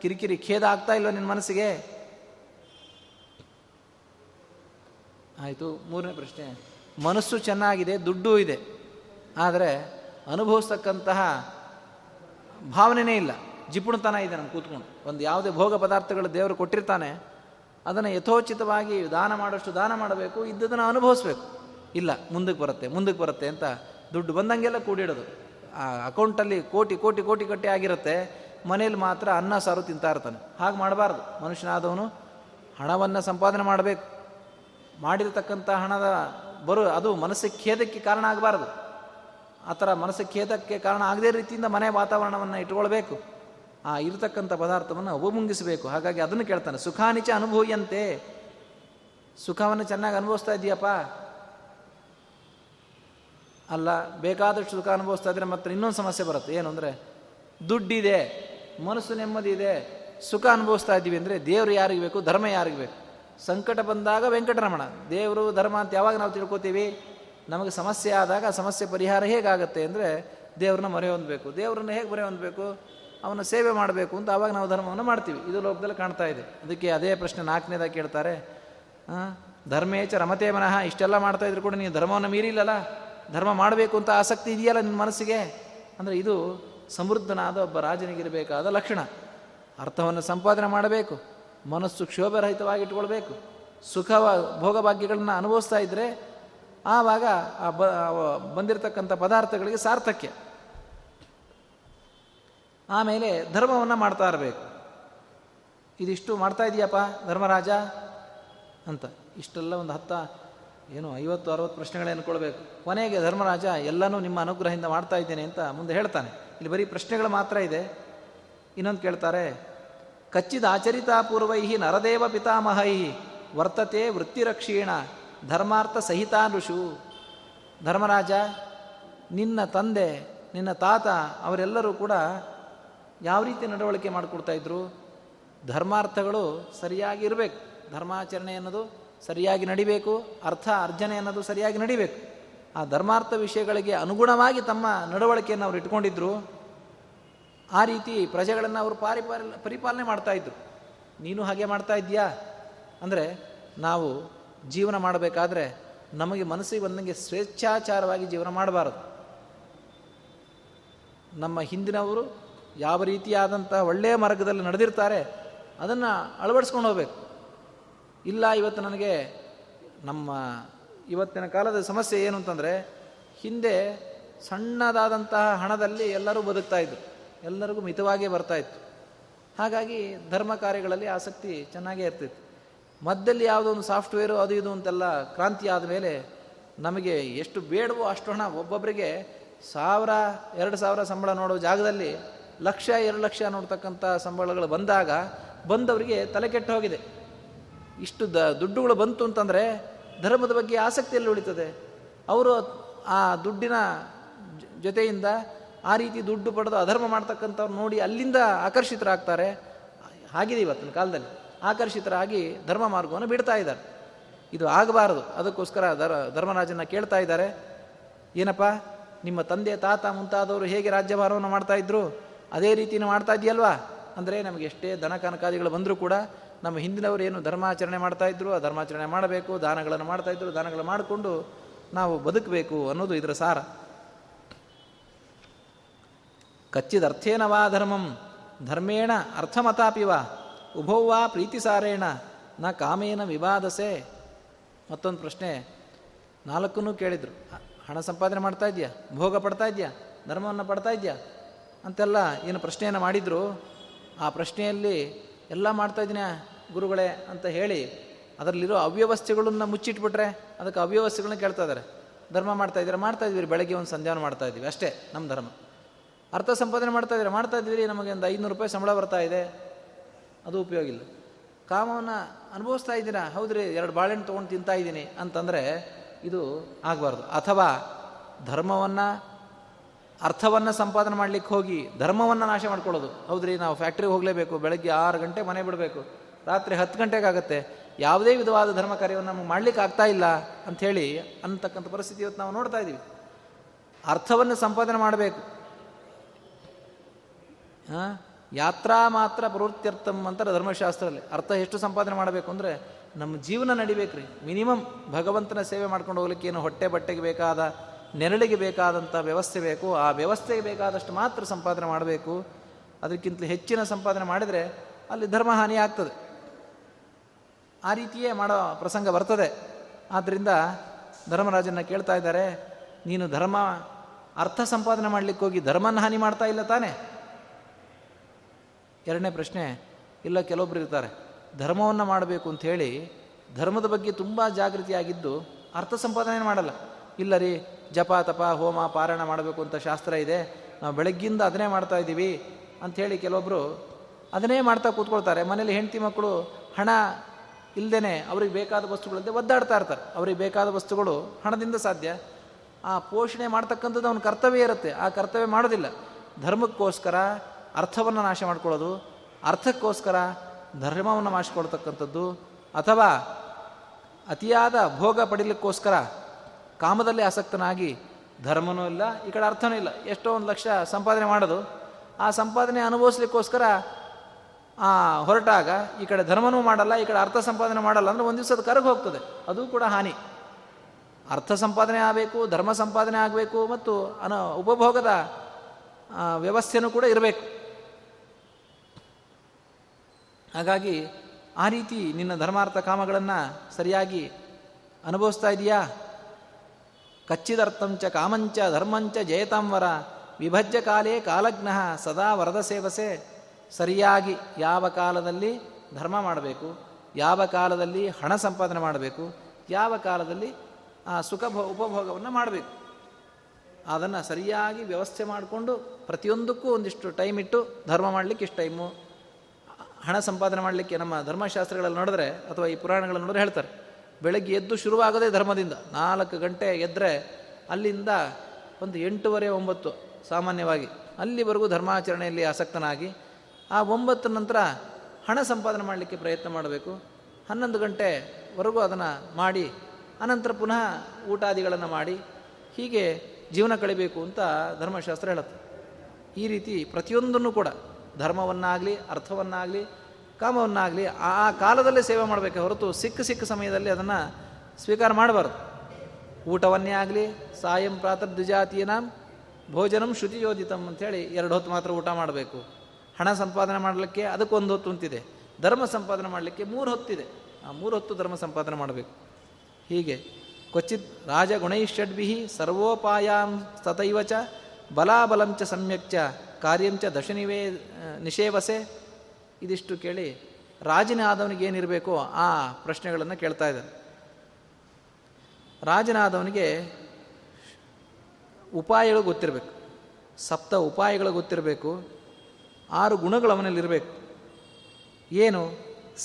ಕಿರಿಕಿರಿ ಖೇದ ಆಗ್ತಾ ಇಲ್ವ ನಿನ್ನ ಮನಸ್ಸಿಗೆ? ಆಯಿತು. ಮೂರನೇ ಪ್ರಶ್ನೆ, ಮನಸ್ಸು ಚೆನ್ನಾಗಿದೆ, ದುಡ್ಡೂ ಇದೆ, ಆದರೆ ಅನುಭವಿಸ್ತಕ್ಕಂತಹ ಭಾವನೆಯೇ ಇಲ್ಲ, ಜಿಪುಣತನ ಇದೆ. ನಾನು ಕೂತ್ಕೊಂಡು ಒಂದು ಯಾವುದೇ ಭೋಗ ಪದಾರ್ಥಗಳು ದೇವರು ಕೊಟ್ಟಿರ್ತಾನೆ, ಅದನ್ನು ಯಥೋಚಿತವಾಗಿ ದಾನ ಮಾಡೋಷ್ಟು ದಾನ ಮಾಡಬೇಕು, ಇದ್ದದನ್ನು ಅನುಭವಿಸ್ಬೇಕು. ಇಲ್ಲ, ಮುಂದಕ್ಕೆ ಬರುತ್ತೆ ಮುಂದಕ್ಕೆ ಬರುತ್ತೆ ಅಂತ ದುಡ್ಡು ಬಂದಂಗೆಲ್ಲ ಕೂಡಿಡೋದು, ಆ ಅಕೌಂಟಲ್ಲಿ ಕೋಟಿ ಕೋಟಿ ಕೋಟಿ ಕಟ್ಟಿ ಆಗಿರುತ್ತೆ, ಮನೇಲಿ ಮಾತ್ರ ಅನ್ನ ಸಾರು ತಿಂತಾ ಇರ್ತಾನೆ. ಹಾಗೆ ಮಾಡಬಾರ್ದು. ಮನುಷ್ಯನಾದವನು ಹಣವನ್ನು ಸಂಪಾದನೆ ಮಾಡಬೇಕು, ಮಾಡಿರತಕ್ಕಂಥ ಹಣದ ಅದು ಮನಸ್ಸಿಗೆ ಖೇದಕ್ಕೆ ಕಾರಣ ಆಗಬಾರ್ದು. ಆ ಥರ ಮನಸ್ಸಿಗೆ ಖೇದಕ್ಕೆ ಕಾರಣ ಆಗದೇ ರೀತಿಯಿಂದ ಮನೆ ವಾತಾವರಣವನ್ನು ಇಟ್ಕೊಳ್ಬೇಕು, ಆ ಇರತಕ್ಕಂಥ ಪದಾರ್ಥವನ್ನು ಉಪಮುಂಗಿಸಬೇಕು. ಹಾಗಾಗಿ ಅದನ್ನು ಕೇಳ್ತಾನೆ, ಸುಖಾನಿಚ ಅನುಭವಿಯಂತೆ, ಸುಖವನ್ನು ಚೆನ್ನಾಗಿ ಅನುಭವಿಸ್ತಾ ಇದೆಯಪ್ಪ? ಅಲ್ಲ, ಬೇಕಾದಷ್ಟು ಸುಖ ಅನುಭವಿಸ್ತಾ ಇದ್ರೆ ಮಾತ್ರ ಇನ್ನೊಂದು ಸಮಸ್ಯೆ ಬರುತ್ತೆ. ಏನು ಅಂದರೆ, ದುಡ್ಡಿದೆ, ಮನಸ್ಸು ನೆಮ್ಮದಿ ಇದೆ, ಸುಖ ಅನುಭವಿಸ್ತಾ ಇದ್ದೀವಿ ಅಂದರೆ ದೇವರು ಯಾರಿಗೆ ಬೇಕು, ಧರ್ಮ ಯಾರಿಗೆ ಬೇಕು? ಸಂಕಟ ಬಂದಾಗ ವೆಂಕಟರಮಣ. ದೇವರು ಧರ್ಮ ಅಂತ ಯಾವಾಗ ನಾವು ತಿಳ್ಕೊತೀವಿ? ನಮಗೆ ಸಮಸ್ಯೆ ಆದಾಗ ಆ ಸಮಸ್ಯೆ ಪರಿಹಾರ ಹೇಗಾಗತ್ತೆ ಅಂದರೆ ದೇವ್ರನ್ನ ಮೊರೆ ಹೊಂದಬೇಕು. ದೇವ್ರನ್ನ ಹೇಗೆ ಮೊರೆ ಹೊಂದಬೇಕು? ಅವನ ಸೇವೆ ಮಾಡಬೇಕು ಅಂತ ಆವಾಗ ನಾವು ಧರ್ಮವನ್ನು ಮಾಡ್ತೀವಿ. ಇದು ಲೋಕದಲ್ಲಿ ಕಾಣ್ತಾ ಇದೆ. ಅದಕ್ಕೆ ಅದೇ ಪ್ರಶ್ನೆ ನಾಲ್ಕನೇದಾಗಿ ಕೇಳ್ತಾರೆ, ಧರ್ಮೇಚ ರಮತೆ ಮನಃ, ಇಷ್ಟೆಲ್ಲ ಮಾಡ್ತಾ ಇದ್ರು ಕೂಡ ನೀವು ಧರ್ಮವನ್ನು ಮೀರಿಲ್ಲಲ್ಲ, ಧರ್ಮ ಮಾಡಬೇಕು ಅಂತ ಆಸಕ್ತಿ ಇದೆಯಲ್ಲ ನಿನ್ನ ಮನಸ್ಸಿಗೆ ಅಂದರೆ ಇದು ಸಮೃದ್ಧನಾದ ಒಬ್ಬ ರಾಜನಿಗಿರಬೇಕಾದ ಲಕ್ಷಣ. ಅರ್ಥವನ್ನು ಸಂಪಾದನೆ ಮಾಡಬೇಕು, ಮನಸ್ಸು ಕ್ಷೋಭರಹಿತವಾಗಿ ಇಟ್ಕೊಳ್ಬೇಕು, ಸುಖ ಭೋಗಭಾಗ್ಯಗಳನ್ನ ಅನುಭವಿಸ್ತಾ ಇದ್ದರೆ ಆವಾಗ ಆ ಬಂದಿರತಕ್ಕಂಥ ಪದಾರ್ಥಗಳಿಗೆ ಸಾರ್ಥಕ್ಯ. ಆಮೇಲೆ ಧರ್ಮವನ್ನು ಮಾಡ್ತಾ ಇರಬೇಕು. ಇದಿಷ್ಟು ಮಾಡ್ತಾ ಇದೆಯಪ್ಪ ಧರ್ಮರಾಜ ಅಂತ ಇಷ್ಟೆಲ್ಲ ಒಂದು 50-60 ಪ್ರಶ್ನೆಗಳು ಅಂದ್ಕೊಳ್ಬೇಕು. ಕೊನೆಗೆ ಧರ್ಮರಾಜ ಎಲ್ಲನೂ ನಿಮ್ಮ ಅನುಗ್ರಹದಿಂದ ಮಾಡ್ತಾ ಇದ್ದೇನೆ ಅಂತ ಮುಂದೆ ಹೇಳ್ತಾನೆ. ಇಲ್ಲಿ ಬರೀ ಪ್ರಶ್ನೆಗಳು ಮಾತ್ರ ಇದೆ. ಇನ್ನೊಂದು ಕೇಳ್ತಾರೆ, ಕಚ್ಚಿದ ಆಚರಿತಾಪೂರ್ವೈಹಿ ನರದೇವ ಪಿತಾಮಹೈಹಿ ವರ್ತತೆ ವೃತ್ತಿರಕ್ಷೀಣ ಧರ್ಮಾರ್ಥ ಸಹಿತಾನುಷು. ಧರ್ಮರಾಜ, ನಿನ್ನ ತಂದೆ ನಿನ್ನ ತಾತ ಅವರೆಲ್ಲರೂ ಕೂಡ ಯಾವ ರೀತಿ ನಡವಳಿಕೆ ಮಾಡಿಕೊಡ್ತಾಯಿದ್ರು? ಧರ್ಮಾರ್ಥಗಳು ಸರಿಯಾಗಿ ಇರಬೇಕು, ಧರ್ಮಾಚರಣೆ ಅನ್ನೋದು ಸರಿಯಾಗಿ ನಡಿಬೇಕು, ಅರ್ಥ ಅರ್ಜನೆ ಅನ್ನೋದು ಸರಿಯಾಗಿ ನಡಿಬೇಕು. ಆ ಧರ್ಮಾರ್ಥ ವಿಷಯಗಳಿಗೆ ಅನುಗುಣವಾಗಿ ತಮ್ಮ ನಡವಳಿಕೆಯನ್ನು ಅವರು ಇಟ್ಕೊಂಡಿದ್ರು. ಆ ರೀತಿ ಪ್ರಜೆಗಳನ್ನು ಅವರು ಪರಿಪಾಲನೆ ಮಾಡ್ತಾಯಿದ್ರು. ನೀನು ಹಾಗೆ ಮಾಡ್ತಾ ಇದೆಯಾ? ಅಂದರೆ ನಾವು ಜೀವನ ಮಾಡಬೇಕಾದ್ರೆ ನಮಗೆ ಮನಸ್ಸಿಗೆ ಬಂದಂಗೆ ಸ್ವೇಚ್ಛಾಚಾರವಾಗಿ ಜೀವನ ಮಾಡಬಾರದು. ನಮ್ಮ ಹಿಂದಿನವರು ಯಾವ ರೀತಿಯಾದಂಥ ಒಳ್ಳೆಯ ಮಾರ್ಗದಲ್ಲಿ ನಡೆದಿರ್ತಾರೆ ಅದನ್ನು ಅಳವಡಿಸ್ಕೊಂಡು ಹೋಗಬೇಕು. ಇಲ್ಲ, ಇವತ್ತು ನನಗೆ ನಮ್ಮ ಇವತ್ತಿನ ಕಾಲದ ಸಮಸ್ಯೆ ಏನು ಅಂತಂದರೆ, ಹಿಂದೆ ಸಣ್ಣದಾದಂತಹ ಹಣದಲ್ಲಿ ಎಲ್ಲರೂ ಬದುಕ್ತಾಯಿದ್ರು, ಎಲ್ಲರಿಗೂ ಮಿತವಾಗೇ ಬರ್ತಾಯಿತ್ತು. ಹಾಗಾಗಿ ಧರ್ಮ ಕಾರ್ಯಗಳಲ್ಲಿ ಆಸಕ್ತಿ ಚೆನ್ನಾಗೇ ಇರ್ತಿತ್ತು. ಮಧ್ಯದಲ್ಲಿ ಯಾವುದೋ ಒಂದು ಸಾಫ್ಟ್ವೇರು ಅದು ಇದು ಅಂತೆಲ್ಲ ಕ್ರಾಂತಿ ಆದ ಮೇಲೆ ನಮಗೆ ಎಷ್ಟು ಬೇಡವೋ ಅಷ್ಟು ಹಣ, ಒಬ್ಬೊಬ್ಬರಿಗೆ 1,000-2,000 ಸಂಬಳ ನೋಡೋ ಜಾಗದಲ್ಲಿ 1,00,000-2,00,000 ನೋಡ್ತಕ್ಕಂಥ ಸಂಬಳಗಳು ಬಂದವರಿಗೆ ತಲೆ ಕೆಟ್ಟು ಹೋಗಿದೆ. ಇಷ್ಟು ದುಡ್ಡುಗಳು ಬಂತು ಅಂತಂದರೆ ಧರ್ಮದ ಬಗ್ಗೆ ಆಸಕ್ತಿಯಲ್ಲಿ ಉಳಿತದೆ. ಅವರು ಆ ದುಡ್ಡಿನ ಜೊತೆಯಿಂದ ಆ ರೀತಿ ದುಡ್ಡು ಪಡೆದು ಅಧರ್ಮ ಮಾಡ್ತಕ್ಕಂಥವ್ರು ನೋಡಿ ಅಲ್ಲಿಂದ ಆಕರ್ಷಿತರಾಗ್ತಾರೆ. ಹಾಗಿದೆ ಇವತ್ತಿನ ಕಾಲದಲ್ಲಿ. ಆಕರ್ಷಿತರಾಗಿ ಧರ್ಮ ಮಾರ್ಗವನ್ನು ಬಿಡ್ತಾ ಇದ್ದಾರೆ. ಇದು ಆಗಬಾರದು. ಅದಕ್ಕೋಸ್ಕರ ಧರ್ಮರಾಜನ ಕೇಳ್ತಾ ಇದ್ದಾರೆ, ಏನಪ್ಪ ನಿಮ್ಮ ತಂದೆ ತಾತ ಮುಂತಾದವರು ಹೇಗೆ ರಾಜ್ಯಭಾರವನ್ನು ಮಾಡ್ತಾ ಇದ್ರು, ಅದೇ ರೀತಿಯೂ ಮಾಡ್ತಾ ಇದೆಯಲ್ವಾ ಅಂದರೆ ನಮಗೆ ಎಷ್ಟೇ ಧನ ಕನಕಾದಿಗಳು ಬಂದರೂ ಕೂಡ ನಮ್ಮ ಹಿಂದಿನವರು ಏನು ಧರ್ಮಾಚರಣೆ ಮಾಡ್ತಾಯಿದ್ರು ಆ ಧರ್ಮಾಚರಣೆ ಮಾಡಬೇಕು, ದಾನಗಳನ್ನು ಮಾಡ್ತಾಯಿದ್ರು ದಾನಗಳು ಮಾಡಿಕೊಂಡು ನಾವು ಬದುಕಬೇಕು ಅನ್ನೋದು ಇದರ ಸಾರ. ಕಚ್ಚಿದರ್ಥೇನ ವಾ ಧರ್ಮಂ ಧರ್ಮೇಣ ಅರ್ಥಮತಾಪಿ ವಾ ಉಭೌವಾ ಪ್ರೀತಿಸಾರೇಣ ನ ಕಾಮೇನ ವಿವಾದಸೆ. ಮತ್ತೊಂದು ಪ್ರಶ್ನೆ, ನಾಲ್ಕನ್ನೂ ಕೇಳಿದರು. ಹಣ ಸಂಪಾದನೆ ಮಾಡ್ತಾ ಇದೆಯಾ, ಭೋಗ ಪಡ್ತಾ ಇದೆಯಾ, ಧರ್ಮವನ್ನು ಪಡ್ತಾ ಇದೆಯಾ ಅಂತೆಲ್ಲ ಏನು ಪ್ರಶ್ನೆಯನ್ನು ಮಾಡಿದರು. ಆ ಪ್ರಶ್ನೆಯಲ್ಲಿ ಎಲ್ಲ ಮಾಡ್ತಾಯಿದ್ದೀನ ಗುರುಗಳೇ ಅಂತ ಹೇಳಿ ಅದರಲ್ಲಿರೋ ಅವ್ಯವಸ್ಥೆಗಳನ್ನ ಮುಚ್ಚಿಟ್ಬಿಟ್ರೆ ಅದಕ್ಕೆ ಅವ್ಯವಸ್ಥೆಗಳನ್ನ ಕೇಳ್ತಾ ಇದ್ದಾರೆ. ಧರ್ಮ ಮಾಡ್ತಾಯಿದ್ದೀರಾ, ಮಾಡ್ತಾಯಿದ್ವಿ, ಬೆಳಗ್ಗೆ ಒಂದು ಸಂಧ್ಯಾನ ಮಾಡ್ತಾಯಿದ್ದೀವಿ, ಅಷ್ಟೇ ನಮ್ಮ ಧರ್ಮ. ಅರ್ಥ ಸಂಪಾದನೆ ಮಾಡ್ತಾಯಿದ್ದೀರಾ, ಮಾಡ್ತಾಯಿದ್ವಿ, ನಮಗೆ ಒಂದು 500 ರೂಪಾಯಿ ಸಂಬಳ ಬರ್ತಾ ಇದೆ, ಅದು ಉಪಯೋಗ ಇಲ್ಲ. ಕಾಮವನ್ನು ಅನುಭವಿಸ್ತಾ ಇದ್ದೀರಾ, ಹೌದ್ರಿ 2 ಬಾಳೆಹಣ್ಣು ತೊಗೊಂಡು ತಿಂತಾ ಇದ್ದೀನಿ ಅಂತಂದರೆ ಇದು ಆಗಬಾರ್ದು. ಅಥವಾ ಧರ್ಮವನ್ನು ಅರ್ಥವನ್ನು ಸಂಪಾದನೆ ಮಾಡಲಿಕ್ಕೆ ಹೋಗಿ ಧರ್ಮವನ್ನು ನಾಶ ಮಾಡ್ಕೊಳ್ಳೋದು. ಹೌದ್ರಿ ನಾವು ಫ್ಯಾಕ್ಟ್ರಿಗೆ ಹೋಗಲೇಬೇಕು, ಬೆಳಗ್ಗೆ 6 ಗಂಟೆಗೆ ಮನೆ ಬಿಡಬೇಕು, ರಾತ್ರಿ 10 ಗಂಟೆಗಾಗುತ್ತೆ, ಯಾವುದೇ ವಿಧವಾದ ಧರ್ಮ ಕಾರ್ಯವನ್ನು ನಮಗೆ ಮಾಡಲಿಕ್ಕೆ ಆಗ್ತಾ ಇಲ್ಲ ಅಂಥೇಳಿ ಅನ್ನತಕ್ಕಂಥ ಪರಿಸ್ಥಿತಿ ಇವತ್ತು ನಾವು ನೋಡ್ತಾ ಇದ್ದೀವಿ. ಅರ್ಥವನ್ನು ಸಂಪಾದನೆ ಮಾಡಬೇಕು. ಯಾತ್ರಾ ಮಾತ್ರ ಪ್ರವೃತ್ತಿಯರ್ಥಂ ಅಂತಾರೆ ಧರ್ಮಶಾಸ್ತ್ರದಲ್ಲಿ. ಅರ್ಥ ಎಷ್ಟು ಸಂಪಾದನೆ ಮಾಡಬೇಕು ಅಂದರೆ ನಮ್ಮ ಜೀವನ ನಡಿಬೇಕ್ರಿ. ಮಿನಿಮಮ್ ಭಗವಂತನ ಸೇವೆ ಮಾಡ್ಕೊಂಡು ಹೋಗ್ಲಿಕ್ಕೆ ಏನು ಹೊಟ್ಟೆ ಬಟ್ಟೆಗೆ ಬೇಕಾದ, ನೆರಳಿಗೆ ಬೇಕಾದಂಥ ವ್ಯವಸ್ಥೆ ಬೇಕು, ಆ ವ್ಯವಸ್ಥೆಗೆ ಬೇಕಾದಷ್ಟು ಮಾತ್ರ ಸಂಪಾದನೆ ಮಾಡಬೇಕು. ಅದಕ್ಕಿಂತ ಹೆಚ್ಚಿನ ಸಂಪಾದನೆ ಮಾಡಿದರೆ ಅಲ್ಲಿ ಧರ್ಮ ಹಾನಿ ಆಗ್ತದೆ. ಆ ರೀತಿಯೇ ಮಾಡೋ ಪ್ರಸಂಗ ಬರ್ತದೆ. ಆದ್ದರಿಂದ ಧರ್ಮರಾಜನ ಕೇಳ್ತಾ ಇದ್ದಾರೆ, ನೀನು ಧರ್ಮ ಅರ್ಥ ಸಂಪಾದನೆ ಮಾಡಲಿಕ್ಕೆ ಹೋಗಿ ಧರ್ಮನ ಹಾನಿ ಮಾಡ್ತಾ ಇಲ್ಲ ತಾನೇ? ಎರಡನೇ ಪ್ರಶ್ನೆ, ಇಲ್ಲ ಕೆಲವೊಬ್ರು ಇರ್ತಾರೆ ಧರ್ಮವನ್ನು ಮಾಡಬೇಕು ಅಂಥೇಳಿ ಧರ್ಮದ ಬಗ್ಗೆ ತುಂಬ ಜಾಗೃತಿಯಾಗಿದ್ದು ಅರ್ಥ ಸಂಪಾದನೆ ಮಾಡಲ್ಲ. ಇಲ್ಲ ರೀ, ಜಪ ತಪ ಹೋಮ ಪಾರಾಯಣ ಮಾಡಬೇಕು ಅಂತ ಶಾಸ್ತ್ರ ಇದೆ, ನಾವು ಬೆಳಗ್ಗಿಂದ ಅದನ್ನೇ ಮಾಡ್ತಾಯಿದ್ದೀವಿ ಅಂಥೇಳಿ ಕೆಲವೊಬ್ಬರು ಅದನ್ನೇ ಮಾಡ್ತಾ ಕೂತ್ಕೊಳ್ತಾರೆ. ಮನೇಲಿ ಹೆಂಡತಿ ಮಕ್ಕಳು ಹಣ ಇಲ್ಲದೇ ಅವ್ರಿಗೆ ಬೇಕಾದ ವಸ್ತುಗಳಂತೆ ಒದ್ದಾಡ್ತಾ ಇರ್ತಾರೆ. ಅವ್ರಿಗೆ ಬೇಕಾದ ವಸ್ತುಗಳು ಹಣದಿಂದ ಸಾಧ್ಯ. ಆ ಪೋಷಣೆ ಮಾಡ್ತಕ್ಕಂಥದ್ದು ಅವನ ಕರ್ತವ್ಯ ಇರುತ್ತೆ, ಆ ಕರ್ತವ್ಯ ಮಾಡೋದಿಲ್ಲ. ಧರ್ಮಕ್ಕೋಸ್ಕರ ಅರ್ಥವನ್ನು ನಾಶ ಮಾಡ್ಕೊಳ್ಳೋದು, ಅರ್ಥಕ್ಕೋಸ್ಕರ ಧರ್ಮವನ್ನು ಮಾಡಿಸ್ಕೊಳ್ತಕ್ಕಂಥದ್ದು, ಅಥವಾ ಅತಿಯಾದ ಭೋಗ ಪಡೀಲಿಕ್ಕೋಸ್ಕರ ಕಾಮದಲ್ಲಿ ಆಸಕ್ತನಾಗಿ ಧರ್ಮನೂ ಇಲ್ಲ, ಈ ಕಡೆ ಅರ್ಥನೂ ಇಲ್ಲ. ಎಷ್ಟೋ 1 ಲಕ್ಷ ಸಂಪಾದನೆ ಮಾಡೋದು, ಆ ಸಂಪಾದನೆ ಅನುಭವಿಸ್ಲಿಕ್ಕೋಸ್ಕರ ಹೊರಟಾಗ ಈ ಕಡೆ ಧರ್ಮನೂ ಮಾಡಲ್ಲ, ಈ ಕಡೆ ಅರ್ಥ ಸಂಪಾದನೆ ಮಾಡಲ್ಲ ಅಂದರೆ ಒಂದು ದಿವಸದ ಕರಗು ಹೋಗ್ತದೆ. ಅದು ಕೂಡ ಹಾನಿ. ಅರ್ಥ ಸಂಪಾದನೆ ಆಗಬೇಕು, ಧರ್ಮ ಸಂಪಾದನೆ ಆಗಬೇಕು, ಮತ್ತು ಉಪಭೋಗದ ವ್ಯವಸ್ಥೆಯೂ ಕೂಡ ಇರಬೇಕು. ಹಾಗಾಗಿ ಆ ರೀತಿ ನಿನ್ನ ಧರ್ಮಾರ್ಥ ಕಾಮಗಳನ್ನು ಸರಿಯಾಗಿ ಅನುಭವಿಸ್ತಾ ಇದೆಯಾ? ಕಚ್ಚಿದರ್ಥಂಚ ಕಾಮಂಚ ಧರ್ಮಂಚ ಜಯತಾಂವರ ವಿಭಜ್ಯ ಕಾಲೇ ಕಾಲಜ್ಞಃ ಸದಾ ವರದ ಸೇವಸೆ. ಸರಿಯಾಗಿ ಯಾವ ಕಾಲದಲ್ಲಿ ಧರ್ಮ ಮಾಡಬೇಕು, ಯಾವ ಕಾಲದಲ್ಲಿ ಹಣ ಸಂಪಾದನೆ ಮಾಡಬೇಕು, ಯಾವ ಕಾಲದಲ್ಲಿ ಆ ಉಪಭೋಗವನ್ನು ಮಾಡಬೇಕು, ಅದನ್ನು ಸರಿಯಾಗಿ ವ್ಯವಸ್ಥೆ ಮಾಡಿಕೊಂಡು ಪ್ರತಿಯೊಂದಕ್ಕೂ ಒಂದಿಷ್ಟು ಟೈಮ್ ಇಟ್ಟು ಧರ್ಮ ಮಾಡಲಿಕ್ಕೆ ಇಷ್ಟು ಟೈಮು, ಹಣ ಸಂಪಾದನೆ ಮಾಡಲಿಕ್ಕೆ. ನಮ್ಮ ಧರ್ಮಶಾಸ್ತ್ರಗಳಲ್ಲಿ ನೋಡಿದ್ರೆ ಅಥವಾ ಈ ಪುರಾಣಗಳಲ್ಲಿ ನೋಡಿದ್ರೆ ಹೇಳ್ತಾರೆ, ಬೆಳಗ್ಗೆ ಎದ್ದು ಶುರುವಾಗೋದೇ ಧರ್ಮದಿಂದ. 4 ಗಂಟೆ ಎದ್ದರೆ ಅಲ್ಲಿಂದ ಒಂದು 8:30 9 ಸಾಮಾನ್ಯವಾಗಿ ಅಲ್ಲಿವರೆಗೂ ಧರ್ಮಾಚರಣೆಯಲ್ಲಿ ಆಸಕ್ತನಾಗಿ, ಆ 9 ನಂತರ ಹಣ ಸಂಪಾದನೆ ಮಾಡಲಿಕ್ಕೆ ಪ್ರಯತ್ನ ಮಾಡಬೇಕು. 11 ಗಂಟೆವರೆಗೂ ಅದನ್ನು ಮಾಡಿ ಅನಂತರ ಪುನಃ ಊಟಾದಿಗಳನ್ನು ಮಾಡಿ ಹೀಗೆ ಜೀವನ ಕಳಿಬೇಕು ಅಂತ ಧರ್ಮಶಾಸ್ತ್ರ ಹೇಳುತ್ತೆ. ಈ ರೀತಿ ಪ್ರತಿಯೊಂದನ್ನು ಕೂಡ ಧರ್ಮವನ್ನಾಗಲಿ ಅರ್ಥವನ್ನಾಗಲಿ ಕಾಮವನ್ನಾಗಲಿ ಆ ಕಾಲದಲ್ಲೇ ಸೇವೆ ಮಾಡಬೇಕೆ ಹೊರತು ಸಿಕ್ಕ ಸಮಯದಲ್ಲಿ ಅದನ್ನು ಸ್ವೀಕಾರ ಮಾಡಬಾರ್ದು. ಊಟವನ್ನೇ ಆಗಲಿ, ಸಾಯಂ ಪ್ರಾತರ್ ದ್ವಿಜಾತೀನಾಂ ಭೋಜನಂ ಶ್ರುತಿಯೋಜಿತಂ ಅಂಥೇಳಿ 2 ಹೊತ್ತು ಮಾತ್ರ ಊಟ ಮಾಡಬೇಕು. ಹಣ ಸಂಪಾದನೆ ಮಾಡಲಿಕ್ಕೆ ಅದಕ್ಕೊಂದು ಹೊತ್ತು ಅಂತಿದೆ, ಧರ್ಮ ಸಂಪಾದನೆ ಮಾಡಲಿಕ್ಕೆ 3 ಹೊತ್ತಿದೆ, ಆ 3 ಹೊತ್ತು ಧರ್ಮ ಸಂಪಾದನೆ ಮಾಡಬೇಕು. ಹೀಗೆ ಕ್ವಚಿತ್ ರಾಜಗುಣೈಷಡ್ಭಿ ಸರ್ವೋಪಾಯಾಂ ತಥೈವ ಚ ಬಲಾಬಲಂ ಚ ಸಮ್ಯಕ್ ಚ ಕಾರ್ಯಂ ಚ ದಶನಿವೇ ನಿಷೇವಸೆ. ಇದಿಷ್ಟು ಕೇಳಿ ರಾಜನಾದವನಿಗೆ ಏನಿರಬೇಕೋ ಆ ಪ್ರಶ್ನೆಗಳನ್ನು ಕೇಳ್ತಾ ಇದ್ದಾರೆ. ರಾಜನಾದವನಿಗೆ ಉಪಾಯಗಳು ಗೊತ್ತಿರಬೇಕು, 7 ಉಪಾಯಗಳು ಗೊತ್ತಿರಬೇಕು, 6 ಗುಣಗಳು ಅವನಲ್ಲಿರಬೇಕು. ಏನು?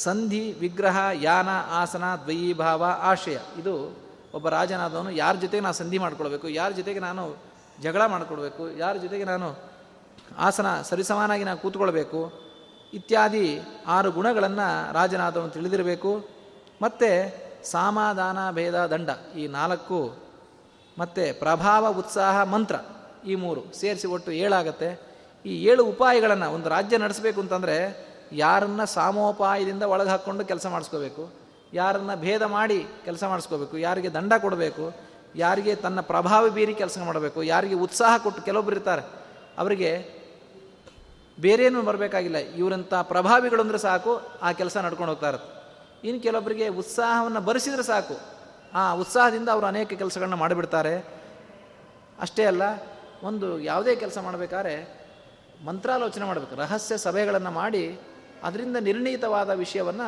ಸಂಧಿ, ವಿಗ್ರಹ, ಯಾನ, ಆಸನ, ದ್ವಯೀಭಾವ, ಆಶಯ. ಇದು ಒಬ್ಬ ರಾಜನಾದವನು ಯಾರ ಜೊತೆಗೆ ನಾನು ಸಂಧಿ ಮಾಡ್ಕೊಳ್ಬೇಕು, ಯಾರ ಜೊತೆಗೆ ನಾನು ಜಗಳ ಮಾಡಿಕೊಳ್ಬೇಕು, ಯಾರ ಜೊತೆಗೆ ನಾನು ಆಸನ ಸರಿಸಮಾನಾಗಿ ನಾನು ಕೂತ್ಕೊಳ್ಬೇಕು ಇತ್ಯಾದಿ 6 ಗುಣಗಳನ್ನು ರಾಜನಾದವನು ತಿಳಿದಿರಬೇಕು. ಮತ್ತು ಸಮಾಧಾನ, ಭೇದ, ದಂಡ ಈ 4, ಮತ್ತು ಪ್ರಭಾವ, ಉತ್ಸಾಹ, ಮಂತ್ರ ಈ 3 ಸೇರಿಸಿ ಒಟ್ಟು 7 ಆಗುತ್ತೆ. ಈ 7 ಉಪಾಯಗಳನ್ನು ಒಂದು ರಾಜ್ಯ ನಡೆಸಬೇಕು ಅಂತಂದರೆ ಯಾರನ್ನ ಸಾಮೋಪಾಯದಿಂದ ಒಳಗೆ ಹಾಕ್ಕೊಂಡು ಕೆಲಸ ಮಾಡಿಸ್ಕೋಬೇಕು, ಯಾರನ್ನ ಭೇದ ಮಾಡಿ ಕೆಲಸ ಮಾಡಿಸ್ಕೋಬೇಕು, ಯಾರಿಗೆ ದಂಡ ಕೊಡಬೇಕು, ಯಾರಿಗೆ ತನ್ನ ಪ್ರಭಾವ ಬೀರಿ ಕೆಲಸ ಮಾಡಬೇಕು, ಯಾರಿಗೆ ಉತ್ಸಾಹ ಕೊಟ್ಟು ಕೆಲವೊಬ್ರು ಇರ್ತಾರೆ ಅವರಿಗೆ ಬೇರೇನೂ ಬರಬೇಕಾಗಿಲ್ಲ, ಇವರಂಥ ಪ್ರಭಾವಿಗಳು ಅಂದರೆ ಸಾಕು ಆ ಕೆಲಸ ನಡ್ಕೊಂಡು ಹೋಗ್ತಾ ಇರುತ್ತೆ. ಇನ್ನು ಕೆಲವೊಬ್ಬರಿಗೆ ಉತ್ಸಾಹವನ್ನು ಬರೆಸಿದರೆ ಸಾಕು, ಆ ಉತ್ಸಾಹದಿಂದ ಅವರು ಅನೇಕ ಕೆಲಸಗಳನ್ನ ಮಾಡಿಬಿಡ್ತಾರೆ. ಅಷ್ಟೇ ಅಲ್ಲ, ಒಂದು ಯಾವುದೇ ಕೆಲಸ ಮಾಡಬೇಕಾದ್ರೆ ಮಂತ್ರಾಲೋಚನೆ ಮಾಡಬೇಕು, ರಹಸ್ಯ ಸಭೆಗಳನ್ನು ಮಾಡಿ ಅದರಿಂದ ನಿರ್ಣೀತವಾದ ವಿಷಯವನ್ನು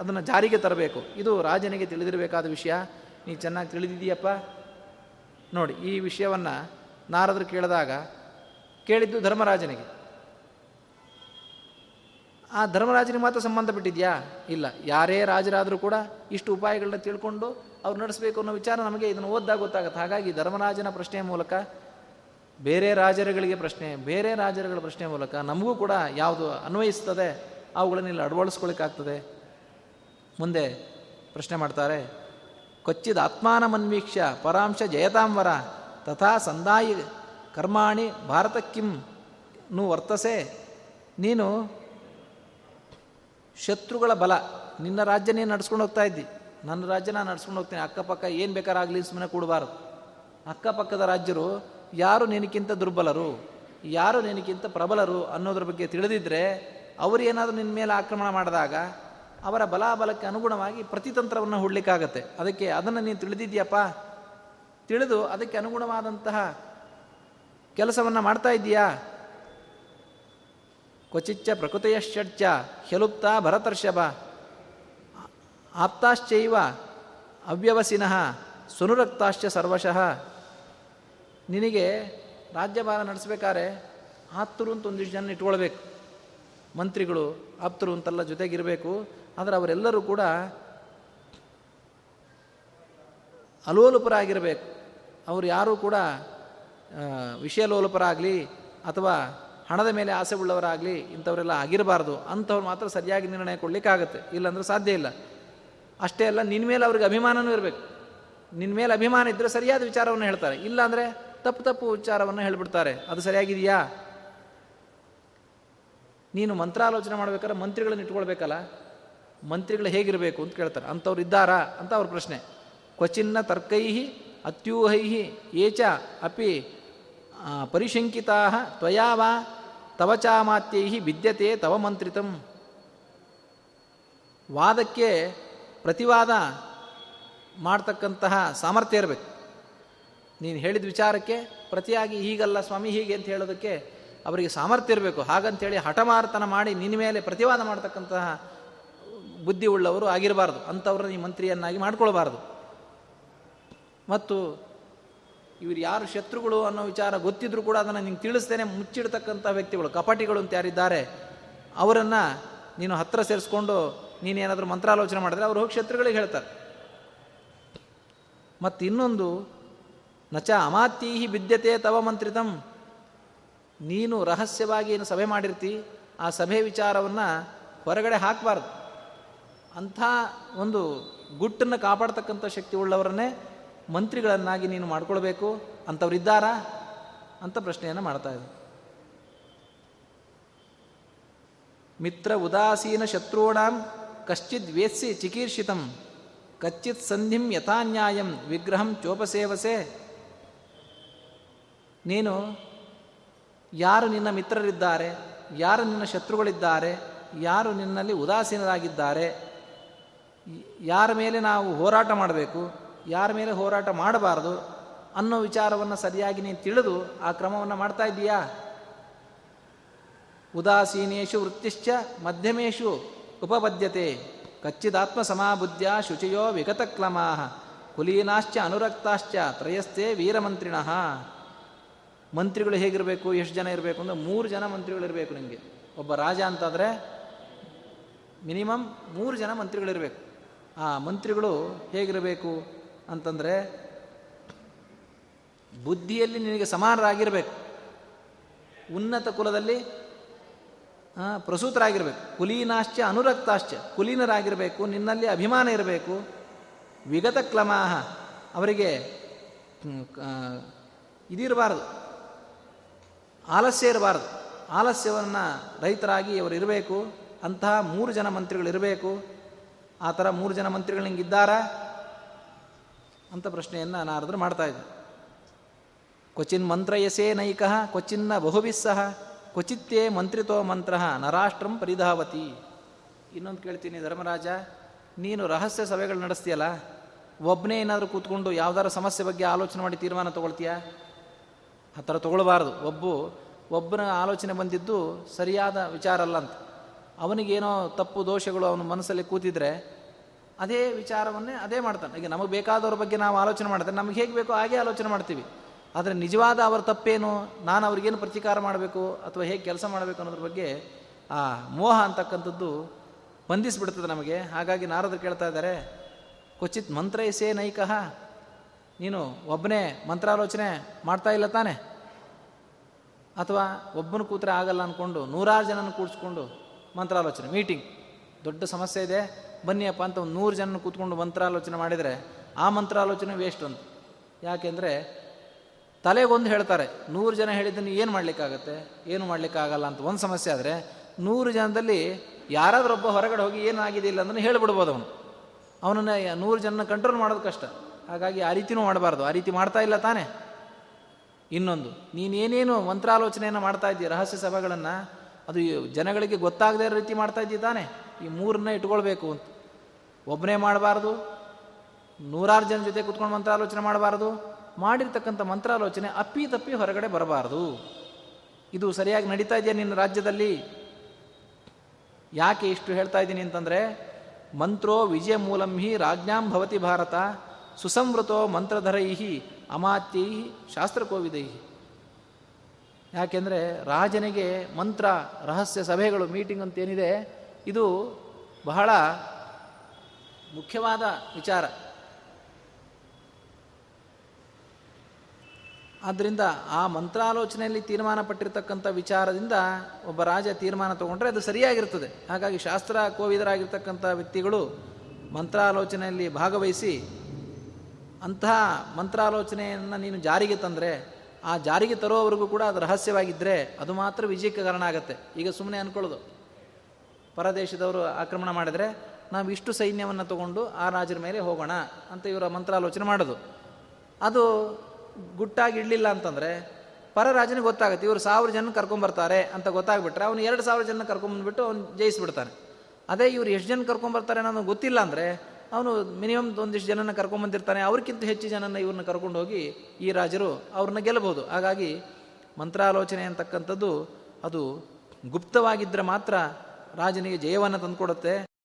ಅದನ್ನು ಜಾರಿಗೆ ತರಬೇಕು. ಇದು ರಾಜನಿಗೆ ತಿಳಿದಿರಬೇಕಾದ ವಿಷಯ. ನೀವು ಚೆನ್ನಾಗಿ ತಿಳಿದಿದ್ದೀಯಪ್ಪ. ನೋಡಿ, ಈ ವಿಷಯವನ್ನು ನಾರದರು ಕೇಳಿದಾಗ ಕೇಳಿದ್ದು ಧರ್ಮರಾಜನಿಗೆ. ಆ ಧರ್ಮರಾಜನಿಗೆ ಮಾತ್ರ ಸಂಬಂಧಪಟ್ಟಿದೆಯಾ? ಇಲ್ಲ, ಯಾರೇ ರಾಜರಾದರೂ ಕೂಡ ಇಷ್ಟು ಉಪಾಯಗಳನ್ನ ತಿಳ್ಕೊಂಡು ಅವ್ರು ನಡೆಸಬೇಕು ಅನ್ನೋ ವಿಚಾರ ನಮಗೆ ಇದನ್ನು ಓದಿದಾಗ ಗೊತ್ತಾಗುತ್ತೆ. ಹಾಗಾಗಿ ಧರ್ಮರಾಜನ ಪ್ರಶ್ನೆಯ ಮೂಲಕ ಬೇರೆ ರಾಜರುಗಳ ಪ್ರಶ್ನೆ ಮೂಲಕ ನಮಗೂ ಕೂಡ ಯಾವುದು ಅನ್ವಯಿಸ್ತದೆ ಅವುಗಳನ್ನೆಲ್ಲ ಅಳವಡಿಸ್ಕೊಳ್ಳಿಕ್ಕಾಗ್ತದೆ. ಮುಂದೆ ಪ್ರಶ್ನೆ ಮಾಡ್ತಾರೆ, ಕೊಚ್ಚಿದ ಆತ್ಮಾನಮನ್ವೀಕ್ಷ ಪರಾಂಶ ಜಯತಾಂವರ ತಥಾ ಸಂದಾಯಿ ಕರ್ಮಾಣಿ ಭಾರತಕ್ಕಿಂ ನು ವರ್ತಸೆ. ನೀನು ಶತ್ರುಗಳ ಬಲ, ನಿನ್ನ ರಾಜ್ಯ ನೀನು ನಡ್ಸ್ಕೊಂಡು ಹೋಗ್ತಾ ಇದ್ದಿ, ನನ್ನ ರಾಜ್ಯ ನಾನು ನಡ್ಸ್ಕೊಂಡು ಹೋಗ್ತೀನಿ, ಅಕ್ಕಪಕ್ಕ ಏನು ಬೇಕಾರಾಗಲಿ ಸುಮ್ಮನೆ ಕೂಡಬಾರದು. ಅಕ್ಕಪಕ್ಕದ ರಾಜ್ಯರು ಯಾರು ನಿನಗಿಂತ ದುರ್ಬಲರು, ಯಾರು ನಿನಗಿಂತ ಪ್ರಬಲರು ಅನ್ನೋದ್ರ ಬಗ್ಗೆ ತಿಳಿದಿದ್ದರೆ ಅವರು ಏನಾದರೂ ನಿನ್ನ ಮೇಲೆ ಆಕ್ರಮಣ ಮಾಡಿದಾಗ ಅವರ ಬಲಾಬಲಕ್ಕೆ ಅನುಗುಣವಾಗಿ ಪ್ರತಿತಂತ್ರವನ್ನು ಹೂಡಲಿಕ್ಕಾಗತ್ತೆ. ಅದಕ್ಕೆ ಅದನ್ನು ನೀನು ತಿಳಿದಿದ್ದೀಯಪ್ಪ, ತಿಳಿದು ಅದಕ್ಕೆ ಅನುಗುಣವಾದಂತಹ ಕೆಲಸವನ್ನು ಮಾಡ್ತಾ ಇದ್ದೀಯಾ. ಕ್ವಚಿಚ್ಚ ಪ್ರಕೃತಿಯ ಷಡ್ಚ ಹೆಲುಪ್ತಾ ಭರತರ್ಷಭ ಆಪ್ತಾಶ್ಚೈವ ಅವ್ಯವಸಿನಃ ಸ್ವನುರಕ್ತಾಶ್ಚ ಸರ್ವಶಃ. ನಿನಗೆ ರಾಜ್ಯಭಾರ ನಡೆಸಬೇಕಾದ್ರೆ ಆಪ್ತರು ಅಂತ ಒಂದಿಷ್ಟು ಜನ ಇಟ್ಕೊಳ್ಬೇಕು, ಮಂತ್ರಿಗಳು ಆಪ್ತರು ಅಂತೆಲ್ಲ ಜೊತೆಗಿರಬೇಕು. ಆದರೆ ಅವರೆಲ್ಲರೂ ಕೂಡ ಅಲೋಲುಪರಾಗಿರಬೇಕು. ಅವರು ಯಾರೂ ಕೂಡ ವಿಷಯಲೋಲುಪರಾಗಲಿ ಅಥವಾ ಹಣದ ಮೇಲೆ ಆಸೆ ಉಳ್ಳವರಾಗಲಿ ಇಂಥವರೆಲ್ಲ ಆಗಿರಬಾರ್ದು. ಅಂಥವ್ರು ಮಾತ್ರ ಸರಿಯಾಗಿ ನಿರ್ಣಯ ಕೊಡಲಿಕ್ಕಾಗತ್ತೆ, ಇಲ್ಲಾಂದ್ರೆ ಸಾಧ್ಯ ಇಲ್ಲ. ಅಷ್ಟೇ ಅಲ್ಲ, ನಿನ್ನ ಮೇಲೆ ಅವ್ರಿಗೆ ಅಭಿಮಾನವೂ ಇರಬೇಕು. ನಿನ್ನ ಮೇಲೆ ಅಭಿಮಾನ ಇದ್ದರೆ ಸರಿಯಾದ ವಿಚಾರವನ್ನು ಹೇಳ್ತಾರೆ, ಇಲ್ಲಾಂದರೆ ತಪ್ಪು ವಿಚಾರವನ್ನು ಹೇಳಿಬಿಡ್ತಾರೆ. ಅದು ಸರಿಯಾಗಿದೆಯಾ? ನೀನು ಮಂತ್ರಾಲೋಚನೆ ಮಾಡ್ಬೇಕಾದ್ರೆ ಮಂತ್ರಿಗಳನ್ನ ಇಟ್ಕೊಳ್ಬೇಕಲ್ಲ, ಮಂತ್ರಿಗಳು ಹೇಗಿರಬೇಕು ಅಂತ ಕೇಳ್ತಾರೆ. ಅಂಥವ್ರು ಇದ್ದಾರಾ ಅಂತ ಅವ್ರ ಪ್ರಶ್ನೆ. ಕ್ವಚಿನ್ನ ತರ್ಕೈಹಿ ಅತ್ಯೂಹೈಹಿ ಏಚ ಅಪಿ ಪರಿಶಂಕಿತಾ ತ್ವಯಾ ವಾ ತವಚಾಮಾತ್ಯೈಹಿ ಬಿದ್ಯತೆ ತವ ಮಂತ್ರಿತಂ. ವಾದಕ್ಕೆ ಪ್ರತಿವಾದ ಮಾಡ್ತಕ್ಕಂತಹ ಸಾಮರ್ಥ್ಯ ಇರಬೇಕು. ನೀನು ಹೇಳಿದ ವಿಚಾರಕ್ಕೆ ಪ್ರತಿಯಾಗಿ ಹೀಗಲ್ಲ ಸ್ವಾಮಿ ಹೀಗೆ ಅಂತ ಹೇಳೋದಕ್ಕೆ ಅವರಿಗೆ ಸಾಮರ್ಥ್ಯ ಇರಬೇಕು. ಹಾಗಂತೇಳಿ ಹಠಮಾರ್ತನ ಮಾಡಿ ನಿನ್ನ ಮೇಲೆ ಪ್ರತಿವಾದ ಮಾಡ್ತಕ್ಕಂತಹ ಬುದ್ಧಿ ಉಳ್ಳವರು ಆಗಿರಬಾರ್ದು. ಅಂಥವ್ರನ್ನ ಈ ಮಂತ್ರಿಯನ್ನಾಗಿ ಮಾಡ್ಕೊಳ್ಬಾರ್ದು. ಮತ್ತು ಇವರು ಯಾರು ಶತ್ರುಗಳು ಅನ್ನೋ ವಿಚಾರ ಗೊತ್ತಿದ್ರೂ ಕೂಡ ಅದನ್ನು ನಿಂಗೆ ತಿಳಿಸ್ತೇನೆ ಮುಚ್ಚಿಡ್ತಕ್ಕಂಥ ವ್ಯಕ್ತಿಗಳು, ಕಪಾಟಿಗಳು ಅಂತ ಯಾರಿದ್ದಾರೆ ಅವರನ್ನು ನೀನು ಹತ್ತಿರ ಸೇರಿಸ್ಕೊಂಡು ನೀನೇನಾದರೂ ಮಂತ್ರಾಲೋಚನೆ ಮಾಡಿದ್ರೆ ಅವರು ಹೋಗಿ ಶತ್ರುಗಳಿಗೆ ಹೇಳ್ತಾರೆ. ಮತ್ತು ಇನ್ನೊಂದು, ನಚ ಅಮಾತ್ಯೀಹಿ ಬಿದ್ಯತೆ ತವ ಮಂತ್ರಿತಂ. ನೀನು ರಹಸ್ಯವಾಗಿ ಏನು ಸಭೆ ಮಾಡಿರ್ತಿ, ಆ ಸಭೆ ವಿಚಾರವನ್ನು ಹೊರಗಡೆ ಹಾಕಬಾರ್ದು. ಅಂಥ ಒಂದು ಗುಟ್ಟನ್ನು ಕಾಪಾಡ್ತಕ್ಕಂಥ ಶಕ್ತಿ ಉಳ್ಳವರನ್ನೇ ಮಂತ್ರಿಗಳನ್ನಾಗಿ ನೀನು ಮಾಡ್ಕೊಳ್ಬೇಕು. ಅಂಥವ್ರಿದ್ದಾರಾ ಅಂತ ಪ್ರಶ್ನೆಯನ್ನು ಮಾಡ್ತಾ ಇದ್ದ. ಮಿತ್ರ ಉದಾಸೀನ ಶತ್ರುಣಾಂ ಕಶ್ಚಿದ್ ವೇತ್ಸಿ ಚಿಕೀರ್ಷಿತಂ ಕಚ್ಚಿತ್ ಸಂಧಿಂ ಯಥಾನ್ಯಾಯಂ ವಿಗ್ರಹಂ ಚೋಪಸೇವಸೆ. ನೀನು ಯಾರು ನಿನ್ನ ಮಿತ್ರರಿದ್ದಾರೆ, ಯಾರು ನಿನ್ನ ಶತ್ರುಗಳಿದ್ದಾರೆ, ಯಾರು ನಿನ್ನಲ್ಲಿ ಉದಾಸೀನರಾಗಿದ್ದಾರೆ, ಯಾರ ಮೇಲೆ ನಾವು ಹೋರಾಟ ಮಾಡಬೇಕು, ಯಾರ ಮೇಲೆ ಹೋರಾಟ ಮಾಡಬಾರ್ದು ಅನ್ನೋ ವಿಚಾರವನ್ನು ಸರಿಯಾಗಿ ನೀನು ತಿಳಿದು ಆ ಕ್ರಮವನ್ನು ಮಾಡ್ತಾ ಇದ್ದೀಯಾ. ಉದಾಸೀನೇಶು ವೃತ್ತಿಶ್ಚ ಮಧ್ಯಮೇಶು ಉಪಪದ್ಯತೆ ಕಚ್ಚಿದಾತ್ಮ ಸಮಾಬುದ್ಧ ಶುಚಿಯೋ ವಿಗತಕ್ಲಮಾ ಕುಲೀನಾಶ್ಚ ಅನುರಕ್ತಾಶ್ಚ ತ್ರಯಸ್ಥೆ ವೀರಮಂತ್ರಿಣಃ. ಮಂತ್ರಿಗಳು ಹೇಗಿರಬೇಕು, ಎಷ್ಟು ಜನ ಇರಬೇಕು ಅಂದರೆ 3 ಜನ ಮಂತ್ರಿಗಳಿರಬೇಕು. ನಿಮಗೆ ಒಬ್ಬ ರಾಜ ಅಂತಾದರೆ ಮಿನಿಮಮ್ 3 ಜನ ಮಂತ್ರಿಗಳಿರಬೇಕು. ಆ ಮಂತ್ರಿಗಳು ಹೇಗಿರಬೇಕು ಅಂತಂದರೆ ಬುದ್ಧಿಯಲ್ಲಿ ನಿನಗೆ ಸಮಾನರಾಗಿರಬೇಕು, ಉನ್ನತ ಕುಲದಲ್ಲಿ ಪ್ರಸೂತರಾಗಿರಬೇಕು, ಕುಲೀನಾಶ್ಚ ಅನುರಕ್ತಾಶ್ಚ ಕುಲೀನರಾಗಿರಬೇಕು, ನಿನ್ನಲ್ಲಿ ಅಭಿಮಾನ ಇರಬೇಕು, ವಿಗತ ಕ್ಲಮಾಹ ಅವರಿಗೆ ಇದಿರಬಾರ್ದು, ಆಲಸ್ಯ ಇರಬಾರ್ದು, ಆಲಸ್ಯವನ್ನು ರೈತರಾಗಿ ಇವರು ಇರಬೇಕು, ಅಂತಹ 3 ಜನ ಮಂತ್ರಿಗಳಿರಬೇಕು. ಆ ಥರ 3 ಜನ ಮಂತ್ರಿಗಳು ನಿಂಗಿದ್ದಾರಾ ಅಂತ ಪ್ರಶ್ನೆಯನ್ನು ನಾರದರು ಮಾಡ್ತಾಯಿದ್ದೆ. ಕ್ವಚಿನ್ ಮಂತ್ರಯಸೇ ನೈಕಃ ಕ್ವಚಿನ್ನ ಬಹುಭಿಸ್ಸಹ ಕ್ವಚಿತ್ತೇ ಮಂತ್ರಿತೋ ಮಂತ್ರಃ ನರಾಷ್ಟ್ರಂ ಪರಿಧಾವತಿ. ಇನ್ನೊಂದು ಕೇಳ್ತೀನಿ, ಧರ್ಮರಾಜ, ನೀನು ರಹಸ್ಯ ಸಭೆಗಳು ನಡೆಸ್ತೀಯಲ್ಲ, ಒಬ್ಬನೇ ಏನಾದರೂ ಕೂತ್ಕೊಂಡು ಯಾವುದಾದ್ರು ಸಮಸ್ಯೆ ಬಗ್ಗೆ ಆಲೋಚನೆ ಮಾಡಿ ತೀರ್ಮಾನ ತೊಗೊಳ್ತೀಯಾ? ಆ ಥರ ತೊಗೊಳ್ಬಾರ್ದು. ಒಬ್ಬನ ಆಲೋಚನೆ ಬಂದಿದ್ದು ಸರಿಯಾದ ವಿಚಾರ ಅಲ್ಲ ಅಂತ ಅವನಿಗೇನೋ ತಪ್ಪು ದೋಷಗಳು ಅವನ ಮನಸ್ಸಲ್ಲಿ ಕೂತಿದ್ರೆ ಅದೇ ವಿಚಾರವನ್ನೇ ಅದೇ ಮಾಡ್ತಾನೆ. ಈಗ ನಮಗೆ ಬೇಕಾದವ್ರ ಬಗ್ಗೆ ನಾವು ಆಲೋಚನೆ ಮಾಡ್ತಾರೆ, ನಮಗೆ ಹೇಗೆ ಬೇಕೋ ಹಾಗೆ ಆಲೋಚನೆ ಮಾಡ್ತೀವಿ. ಆದರೆ ನಿಜವಾದ ಅವರ ತಪ್ಪೇನು, ನಾನು ಅವ್ರಿಗೇನು ಪ್ರತಿಕಾರ ಮಾಡಬೇಕು ಅಥವಾ ಹೇಗೆ ಕೆಲಸ ಮಾಡಬೇಕು ಅನ್ನೋದ್ರ ಬಗ್ಗೆ ಆ ಮೋಹ ಅಂತಕ್ಕಂಥದ್ದು ಬಂಧಿಸಿಬಿಡ್ತದೆ ನಮಗೆ. ಹಾಗಾಗಿ ನಾರದರು ಕೇಳ್ತಾ ಇದ್ದಾರೆ, ಕ್ವಚಿತ್ ಮಂತ್ರಯಸೇ ನೈಕಃ, ನೀನು ಒಬ್ಬನೇ ಮಂತ್ರಾಲೋಚನೆ ಮಾಡ್ತಾ ಇಲ್ಲ ತಾನೆ? ಅಥವಾ ಒಬ್ಬನ ಕೂತ್ರೆ ಆಗಲ್ಲ ಅಂದ್ಕೊಂಡು 100 ಜನನ ಕೂಡಿಸ್ಕೊಂಡು ಮಂತ್ರಾಲೋಚನೆ ಮೀಟಿಂಗ್, ದೊಡ್ಡ ಸಮಸ್ಯೆ ಇದೆ ಬನ್ನಿಯಪ್ಪ ಅಂತ ಒಂದು 100 ಜನನ ಕೂತ್ಕೊಂಡು ಮಂತ್ರಾಲೋಚನೆ ಮಾಡಿದರೆ ಆ ಮಂತ್ರಾಲೋಚನೆ ವೇಸ್ಟ್ ಅಂತ. ಯಾಕೆಂದರೆ ತಲೆಗೊಂದು ಹೇಳ್ತಾರೆ, 100 ಜನ ಹೇಳಿದ್ದನ್ನು ಏನು ಮಾಡಲಿಕ್ಕಾಗತ್ತೆ, ಏನು ಮಾಡಲಿಕ್ಕಾಗಲ್ಲ ಅಂತ. ಒಂದು ಸಮಸ್ಯೆ ಆದರೆ 100 ಜನದಲ್ಲಿ ಯಾರಾದ್ರೊಬ್ಬ ಹೊರಗಡೆ ಹೋಗಿ ಏನಾಗಿದೆಯಿಲ್ಲ ಅಂದ್ರೆ ಹೇಳಿಬಿಡ್ಬೋದು ಅವನು, ಅವನನ್ನು 100 ಜನನ ಕಂಟ್ರೋಲ್ ಮಾಡೋದು ಕಷ್ಟ. ಹಾಗಾಗಿ ಆ ರೀತಿಯೂ ಮಾಡಬಾರ್ದು, ಆ ರೀತಿ ಮಾಡ್ತಾ ಇಲ್ಲ ತಾನೆ? ಇನ್ನೊಂದು, ನೀನೇನೇನು ಮಂತ್ರಾಲೋಚನೆಯನ್ನು ಮಾಡ್ತಾ ಇದ್ದೀಯ, ರಹಸ್ಯ ಸಭೆಗಳನ್ನು, ಅದು ಜನಗಳಿಗೆ ಗೊತ್ತಾಗದೇ ಇರೋ ರೀತಿ ಮಾಡ್ತಾ ಇದ್ದೀಯ ತಾನೆ? ಈ 3ನೇ ಇಟ್ಕೊಳ್ಬೇಕು ಅಂತ. ಒಬ್ಬನೇ ಮಾಡಬಾರ್ದು, 100 ಜನ ಜೊತೆ ಕೂತ್ಕೊಂಡು ಮಂತ್ರಾಲೋಚನೆ ಮಾಡಬಾರ್ದು, ಮಾಡಿರ್ತಕ್ಕಂಥ ಮಂತ್ರಾಲೋಚನೆ ಅಪ್ಪಿ ತಪ್ಪಿ ಹೊರಗಡೆ ಬರಬಾರ್ದು. ಇದು ಸರಿಯಾಗಿ ನಡೀತಾ ಇದೆಯಾ ನಿನ್ನ ರಾಜ್ಯದಲ್ಲಿ? ಯಾಕೆ ಇಷ್ಟು ಹೇಳ್ತಾ ಇದ್ದೀನಿ ಅಂತಂದರೆ, ಮಂತ್ರೋ ವಿಜಯ ಮೂಲಂ ಹಿ ರಾಜ್ಞಾಂ ಭವತಿ ಭಾರತ ಸುಸಂವೃತೋ ಮಂತ್ರಧರೈಹಿ ಅಮಾತ್ಯೈ ಶಾಸ್ತ್ರಕೋವಿದೈಹಿ. ಯಾಕೆಂದರೆ ರಾಜನಿಗೆ ಮಂತ್ರ, ರಹಸ್ಯ ಸಭೆಗಳು, ಮೀಟಿಂಗ್ ಅಂತೇನಿದೆ ಇದು ಬಹಳ ಮುಖ್ಯವಾದ ವಿಚಾರ. ಆದ್ದರಿಂದ ಆ ಮಂತ್ರಾಲೋಚನೆಯಲ್ಲಿ ತೀರ್ಮಾನ ಪಟ್ಟಿರ್ತಕ್ಕಂಥ ವಿಚಾರದಿಂದ ಒಬ್ಬ ರಾಜ ತೀರ್ಮಾನ ತೊಗೊಂಡ್ರೆ ಅದು ಸರಿಯಾಗಿರ್ತದೆ. ಹಾಗಾಗಿ ಶಾಸ್ತ್ರ ಕೋವಿದರಾಗಿರ್ತಕ್ಕಂಥ ವ್ಯಕ್ತಿಗಳು ಮಂತ್ರಾಲೋಚನೆಯಲ್ಲಿ ಭಾಗವಹಿಸಿ ಅಂತಹ ಮಂತ್ರಾಲೋಚನೆಯನ್ನು ನೀನು ಜಾರಿಗೆ ತಂದರೆ, ಆ ಜಾರಿಗೆ ತರೋವರೆಗೂ ಕೂಡ ಅದು ರಹಸ್ಯವಾಗಿದ್ದರೆ ಅದು ಮಾತ್ರ ವಿಜಯಕ್ಕೆ ಕಾರಣ ಆಗುತ್ತೆ. ಈಗ ಸುಮ್ಮನೆ ಅಂದ್ಕೊಳ್ಳೋದು, ಪರದೇಶದವರು ಆಕ್ರಮಣ ಮಾಡಿದರೆ ನಾವು ಇಷ್ಟು ಸೈನ್ಯವನ್ನು ತಗೊಂಡು ಆ ರಾಜರ ಮೇಲೆ ಹೋಗೋಣ ಅಂತ ಇವರ ಮಂತ್ರಾಲೋಚನೆ ಮಾಡೋದು, ಅದು ಗುಟ್ಟಾಗಿ ಇಡಲಿಲ್ಲ ಅಂತಂದರೆ ಪರ ರಾಜನಿಗೆ ಗೊತ್ತಾಗುತ್ತೆ. ಇವರು 1000 ಜನ ಕರ್ಕೊಂಬರ್ತಾರೆ ಅಂತ ಗೊತ್ತಾಗ್ಬಿಟ್ರೆ ಅವನು 2000 ಜನ ಕರ್ಕೊಂಬಂದ್ಬಿಟ್ಟು ಅವ್ನು ಜಯಿಸಿಬಿಡ್ತಾನೆ. ಅದೇ ಇವ್ರು ಎಷ್ಟು ಜನ ಕರ್ಕೊಂಬರ್ತಾರೆ ಅನ್ನೋದು ಗೊತ್ತಿಲ್ಲ ಅಂದರೆ ಅವನು ಮಿನಿಮಮ್ ಒಂದಿಷ್ಟು ಜನನ ಕರ್ಕೊಂಬಂದಿರ್ತಾನೆ, ಅವ್ರಿಗಿಂತ ಹೆಚ್ಚು ಜನನ ಇವ್ರನ್ನ ಕರ್ಕೊಂಡು ಹೋಗಿ ಈ ರಾಜರು ಅವ್ರನ್ನ ಗೆಲ್ಲಬಹುದು. ಹಾಗಾಗಿ ಮಂತ್ರಾಲೋಚನೆ ಅಂತಕ್ಕಂಥದ್ದು ಅದು ಗುಪ್ತವಾಗಿದ್ದರೆ ಮಾತ್ರ ರಾಜನಿಗೆ ಜಯವನ್ನು ತಂದುಕೊಡುತ್ತೆ.